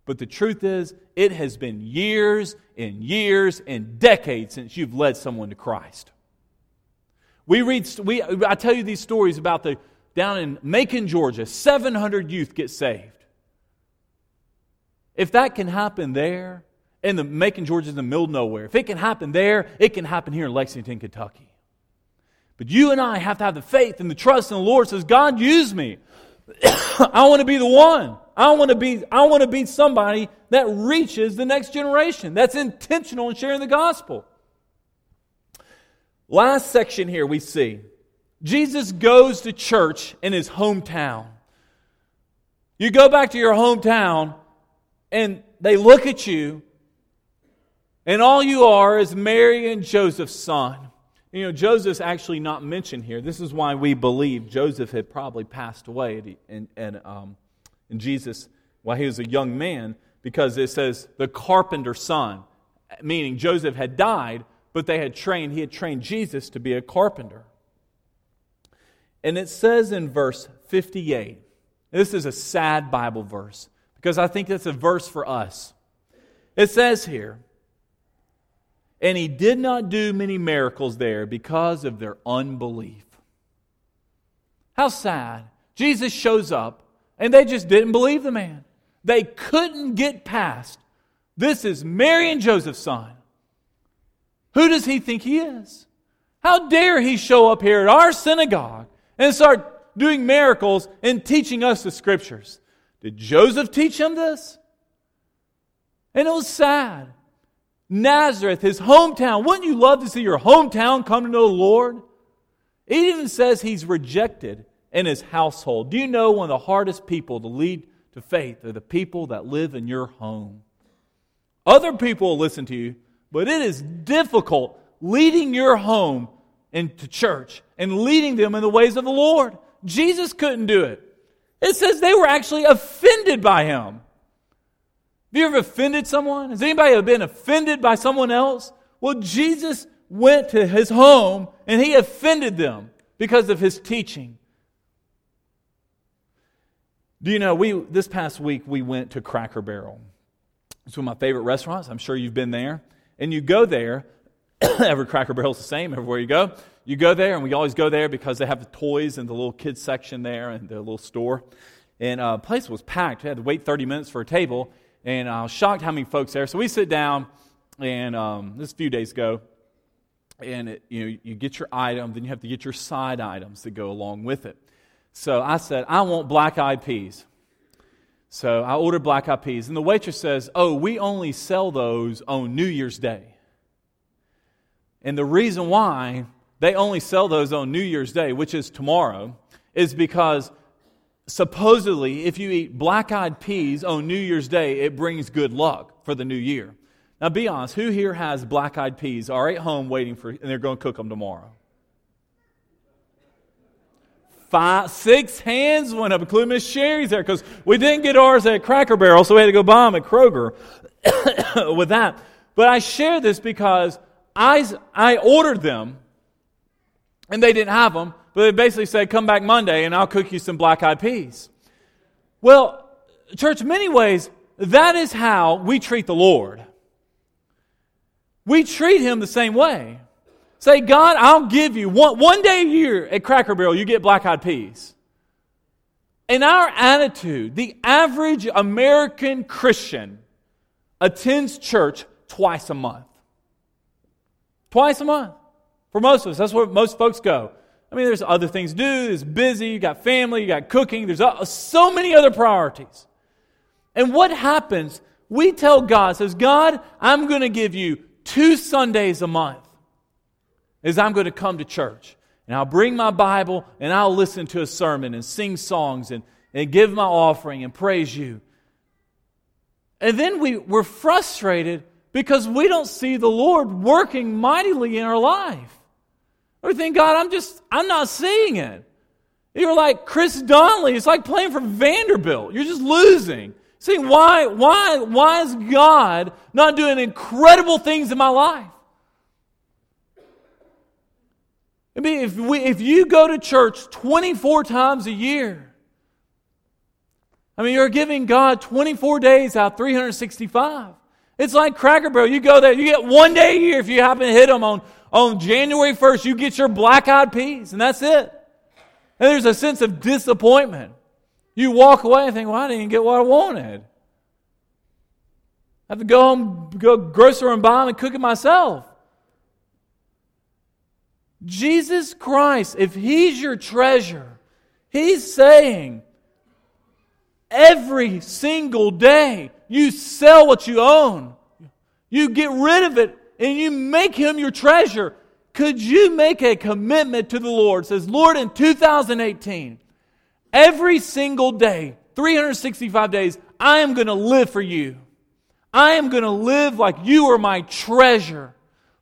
But the truth is, it has been years and years and decades since you've led someone to Christ. I tell you these stories about down in Macon, Georgia, 700 youth get saved. If that can happen there, and Macon, Georgia is in the middle of nowhere. If it can happen there, it can happen here in Lexington, Kentucky. But you and I have to have the faith and the trust in the Lord. Says, God, use me. I want to be the one. I want to be somebody that reaches the next generation. That's intentional in sharing the gospel. Last section here we see. Jesus goes to church in His hometown. You go back to your hometown and they look at you and all you are is Mary and Joseph's son. You know, Joseph's actually not mentioned here. This is why we believe Joseph had probably passed away and Jesus, while he was a young man, because it says the carpenter's son, meaning Joseph had died, but he had trained Jesus to be a carpenter. And it says in verse 58, this is a sad Bible verse, because I think that's a verse for us. It says here, and He did not do many miracles there because of their unbelief. How sad. Jesus shows up and they just didn't believe the man. They couldn't get past, this is Mary and Joseph's son. Who does he think he is? How dare he show up here at our synagogue and start doing miracles and teaching us the Scriptures? Did Joseph teach him this? And it was sad. Nazareth, his hometown. Wouldn't you love to see your hometown come to know the Lord? It even says he's rejected in his household. Do you know one of the hardest people to lead to faith are the people that live in your home? Other people will listen to you, but it is difficult leading your home into church and leading them in the ways of the Lord. Jesus couldn't do it. It says they were actually offended by Him. Have you ever offended someone? Has anybody been offended by someone else? Well, Jesus went to His home and He offended them because of His teaching. Do you know, this past week we went to Cracker Barrel. It's one of my favorite restaurants. I'm sure you've been there. And you go there, every Cracker Barrel's the same everywhere you go. You go there, and we always go there because they have the toys and the little kids section there and the little store. And the place was packed. We had to wait 30 minutes for a table, and I was shocked how many folks there. So we sit down, and this is a few days ago, and you get your item, then you have to get your side items that go along with it. So I said, I want black-eyed peas. So I ordered black-eyed peas. And the waitress says, oh, we only sell those on New Year's Day. And the reason why they only sell those on New Year's Day, which is tomorrow, is because supposedly if you eat black-eyed peas on New Year's Day, it brings good luck for the new year. Now be honest, who here has black-eyed peas are at home waiting for, and they're going to cook them tomorrow? 5, 6 hands went up, including Miss Sherry's there, because we didn't get ours at Cracker Barrel, so we had to go buy them at Kroger with that. But I share this because I ordered them, and they didn't have them, but they basically said, come back Monday, and I'll cook you some black-eyed peas. Well, church, in many ways, that is how we treat the Lord. We treat Him the same way. Say, God, I'll give you one day a year at Cracker Barrel, you get black-eyed peas. In our attitude, the average American Christian attends church twice a month. Twice a month. For most of us, that's where most folks go. I mean, there's other things to do. It's busy. You got family. You got cooking. There's so many other priorities. And what happens, we tell God, says, God, I'm going to give you 2 Sundays a month. Is I'm going to come to church, and I'll bring my Bible, and I'll listen to a sermon, and sing songs, and give my offering, and praise you. And then we're frustrated because we don't see the Lord working mightily in our life. We think, God, I'm not seeing it. You're like Chris Donnelly. It's like playing for Vanderbilt. You're just losing. See, why is God not doing incredible things in my life? I mean, if you go to church 24 times a year, I mean, you're giving God 24 days out of 365. It's like Cracker Barrel. You go there, you get one day a year. If you happen to hit them on January 1st, you get your black-eyed peas, and that's it. And there's a sense of disappointment. You walk away and think, well, I didn't get what I wanted. I have to go home, go grocery and buy them and cook it myself. Jesus Christ, if He's your treasure, He's saying every single day you sell what you own. You get rid of it and you make Him your treasure. Could you make a commitment to the Lord? It says, Lord, in 2018, every single day, 365 days, I am going to live for You. I am going to live like You are my treasure.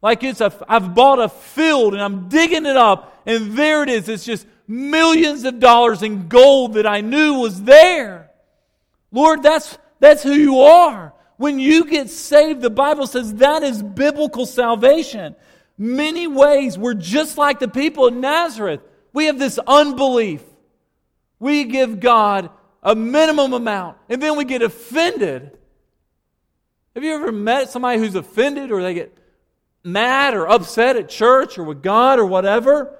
Like I've bought a field and I'm digging it up and there it is. It's just millions of dollars in gold that I knew was there. Lord, that's who You are. When you get saved, the Bible says that is biblical salvation. Many ways we're just like the people in Nazareth. We have this unbelief. We give God a minimum amount and then we get offended. Have you ever met somebody who's offended or they get mad or upset at church or with God or whatever?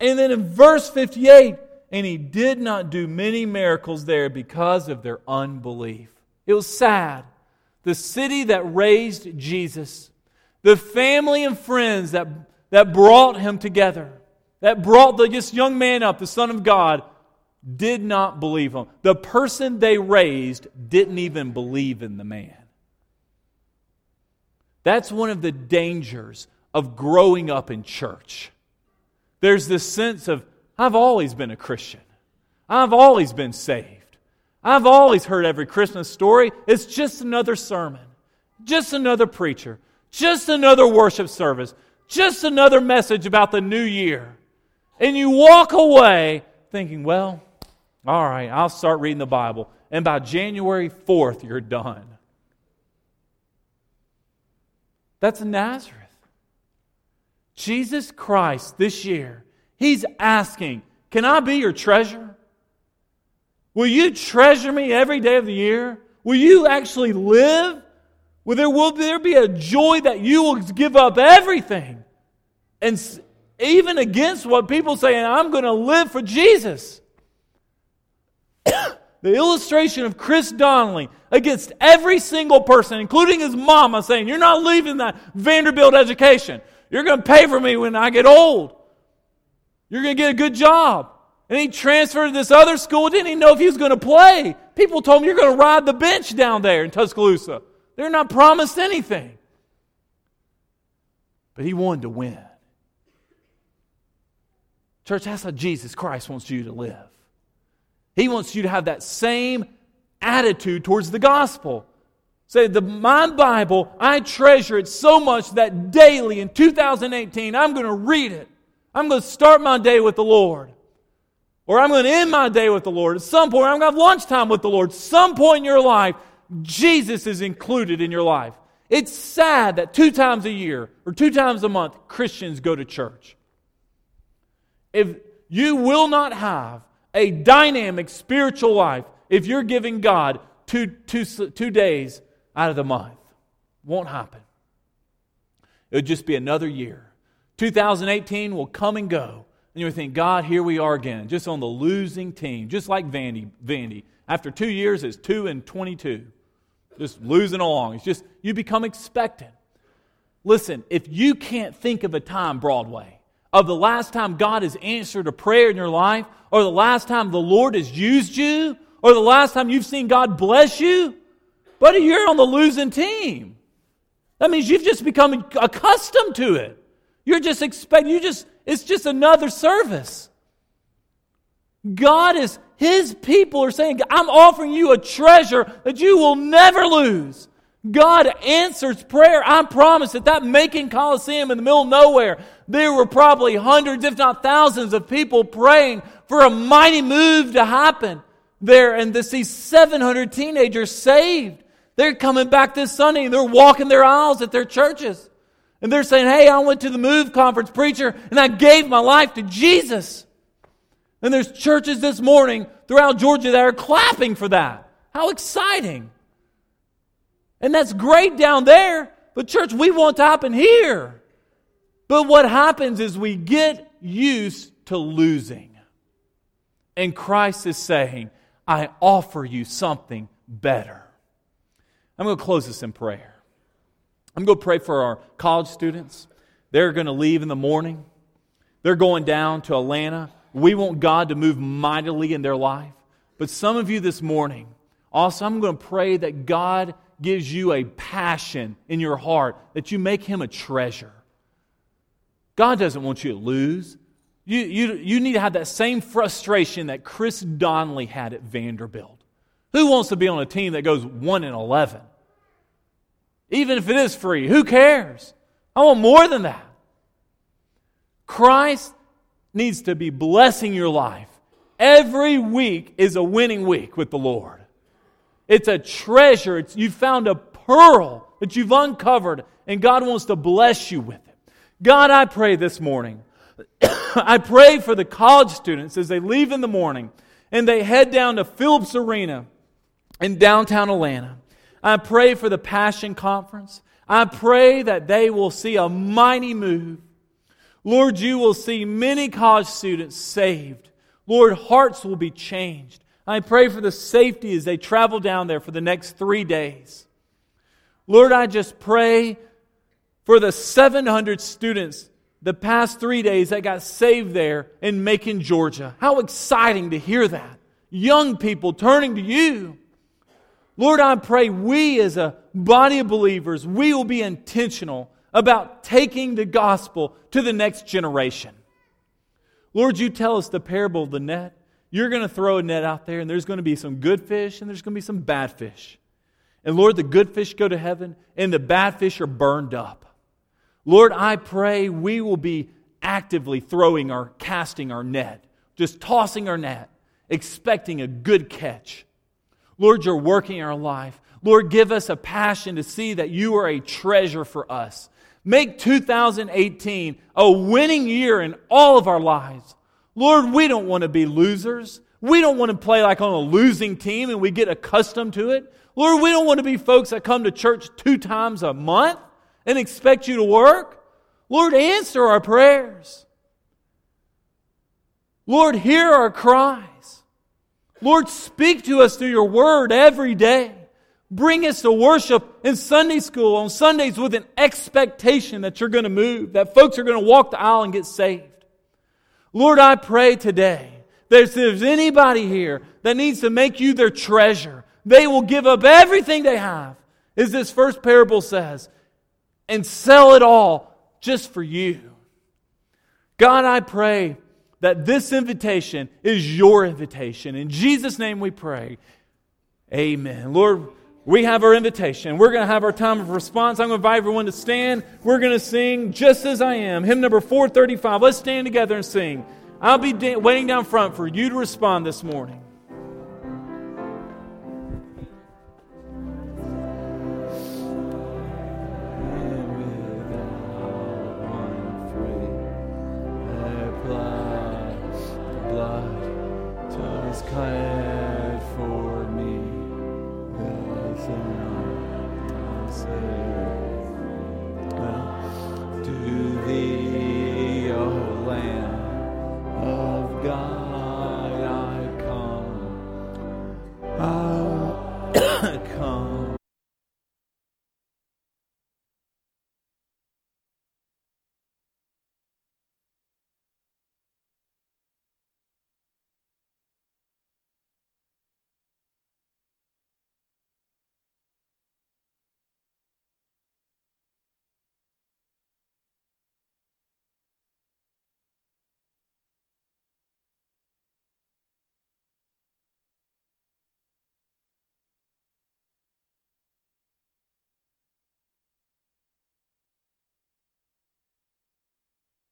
And then in verse 58, and He did not do many miracles there because of their unbelief. It was sad. The city that raised Jesus, the family and friends that brought Him together, that brought this young man up, the Son of God, did not believe Him. The person they raised didn't even believe in the man. That's one of the dangers of growing up in church. There's this sense of, I've always been a Christian. I've always been saved. I've always heard every Christmas story. It's just another sermon. Just another preacher. Just another worship service. Just another message about the new year. And you walk away thinking, well, all right, I'll start reading the Bible. And by January 4th, you're done. That's in Nazareth. Jesus Christ this year, He's asking, can I be your treasure? Will you treasure me every day of the year? Will you actually live? Will there be a joy that you will give up everything? And even against what people say, and I'm going to live for Jesus. The illustration of Chris Donnelly against every single person, including his mama, saying, you're not leaving that Vanderbilt education. You're going to pay for me when I get old. You're going to get a good job. And he transferred to this other school. Didn't even know if he was going to play. People told him, you're going to ride the bench down there in Tuscaloosa. They're not promised anything. But he wanted to win. Church, that's how Jesus Christ wants you to live. He wants you to have that same attitude towards the gospel. Say, my Bible, I treasure it so much that daily in 2018, I'm going to read it. I'm going to start my day with the Lord. Or I'm going to end my day with the Lord. At some point, I'm going to have lunchtime with the Lord. At some point in your life, Jesus is included in your life. It's sad that 2 times a year or 2 times a month, Christians go to church. If you will not have a dynamic spiritual life, if you're giving God two days out of the month, won't happen. It'll just be another year. 2018 will come and go, and you'll think, God, here we are again, just on the losing team, just like Vandy. After 2 years, it's 2-22, just losing along. It's just you become expectant. Listen, if you can't think of a time, Broadway, of the last time God has answered a prayer in your life, or the last time the Lord has used you, or the last time you've seen God bless you, buddy, you're on the losing team. That means you've just become accustomed to it. You're just expecting, it's just another service. God is, His people are saying, I'm offering you a treasure that you will never lose. God answers prayer. I promise that Macon Coliseum in the middle of nowhere, there were probably hundreds, if not thousands, of people praying for a mighty move to happen there. And to see 700 teenagers saved. They're coming back this Sunday and they're walking their aisles at their churches. And they're saying, hey, I went to the MOVE Conference, preacher, and I gave my life to Jesus. And there's churches this morning throughout Georgia that are clapping for that. How exciting. And that's great down there, but church, we want to happen here. But what happens is we get used to losing. And Christ is saying, I offer you something better. I'm going to close this in prayer. I'm going to pray for our college students. They're going to leave in the morning. They're going down to Atlanta. We want God to move mightily in their life. But some of you this morning, also I'm going to pray that God gives you a passion in your heart, that you make Him a treasure. God doesn't want you to lose. You need to have that same frustration that Chris Donnelly had at Vanderbilt. Who wants to be on a team that goes 1-11? Even if it is free, who cares? I want more than that. Christ needs to be blessing your life. Every week is a winning week with the Lord. It's a treasure. You found a pearl that you've uncovered, and God wants to bless you with it. God, I pray this morning. I pray for the college students as they leave in the morning and they head down to Phillips Arena in downtown Atlanta. I pray for the Passion Conference. I pray that they will see a mighty move. Lord, you will see many college students saved. Lord, hearts will be changed. I pray for the safety as they travel down there for the next 3 days. Lord, I just pray for the 700 students the past 3 days that got saved there in Macon, Georgia. How exciting to hear that. Young people turning to you. Lord, I pray we as a body of believers, we will be intentional about taking the gospel to the next generation. Lord, you tell us the parable of the net. You're going to throw a net out there, and there's going to be some good fish, and there's going to be some bad fish. And Lord, the good fish go to heaven, and the bad fish are burned up. Lord, I pray we will be actively casting our net, just tossing our net, expecting a good catch. Lord, you're working our life. Lord, give us a passion to see that you are a treasure for us. Make 2018 a winning year in all of our lives. Lord, we don't want to be losers. We don't want to play like on a losing team and we get accustomed to it. Lord, we don't want to be folks that come to church 2 times a month and expect you to work. Lord, answer our prayers. Lord, hear our cries. Lord, speak to us through your word every day. Bring us to worship in Sunday school on Sundays with an expectation that you're going to move, that folks are going to walk the aisle and get saved. Lord, I pray today that if there's anybody here that needs to make you their treasure, they will give up everything they have, as this first parable says, and sell it all just for you. God, I pray that this invitation is your invitation. In Jesus' name we pray. Amen. Lord, we have our invitation. We're going to have our time of response. I'm going to invite everyone to stand. We're going to sing Just As I Am, hymn number 435. Let's stand together and sing. I'll be waiting down front for you to respond this morning.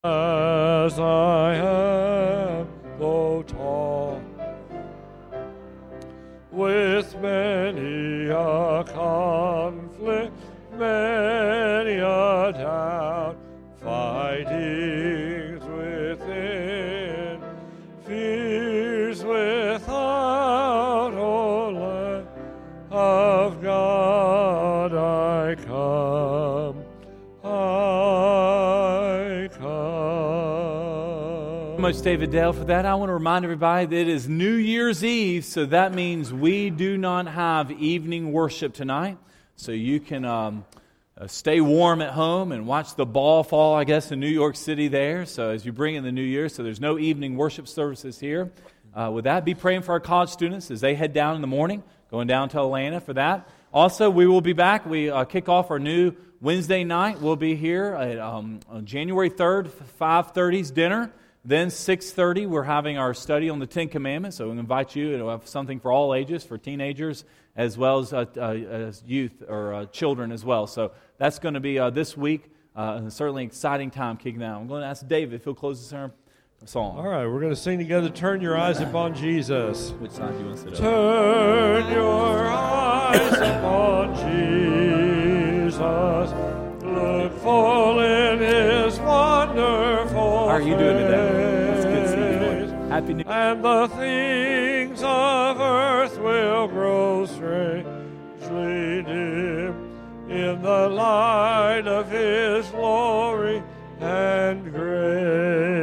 As I am, though tall, with many a conflict, many a doubt, fightings within, fears without, O Lamb of God, I come. David Dale for that. I want to remind everybody that it is New Year's Eve, so that means we do not have evening worship tonight. So you can stay warm at home and watch the ball fall, I guess, in New York City there. So as you bring in the New Year, so there's no evening worship services here. With that, be praying for our college students as they head down in the morning, going down to Atlanta for that. Also, we will be back. We kick off our new Wednesday night. We'll be here at on January 3rd, 5:30's dinner. Then 6:30, we're having our study on the Ten Commandments, so we invite you to have something for all ages, for teenagers, as well as youth or children as well. So that's going to be this week, certainly an exciting time kicking out. I'm going to ask David if he'll close this song. All right, we're going to sing together, Turn Your Eyes Upon Jesus. Which side do you want to sit up? Turn your eyes upon Jesus, look full in his wonderful. How are you doing today? Happy New Year. And the things of earth will grow strangely dim in the light of His glory and grace.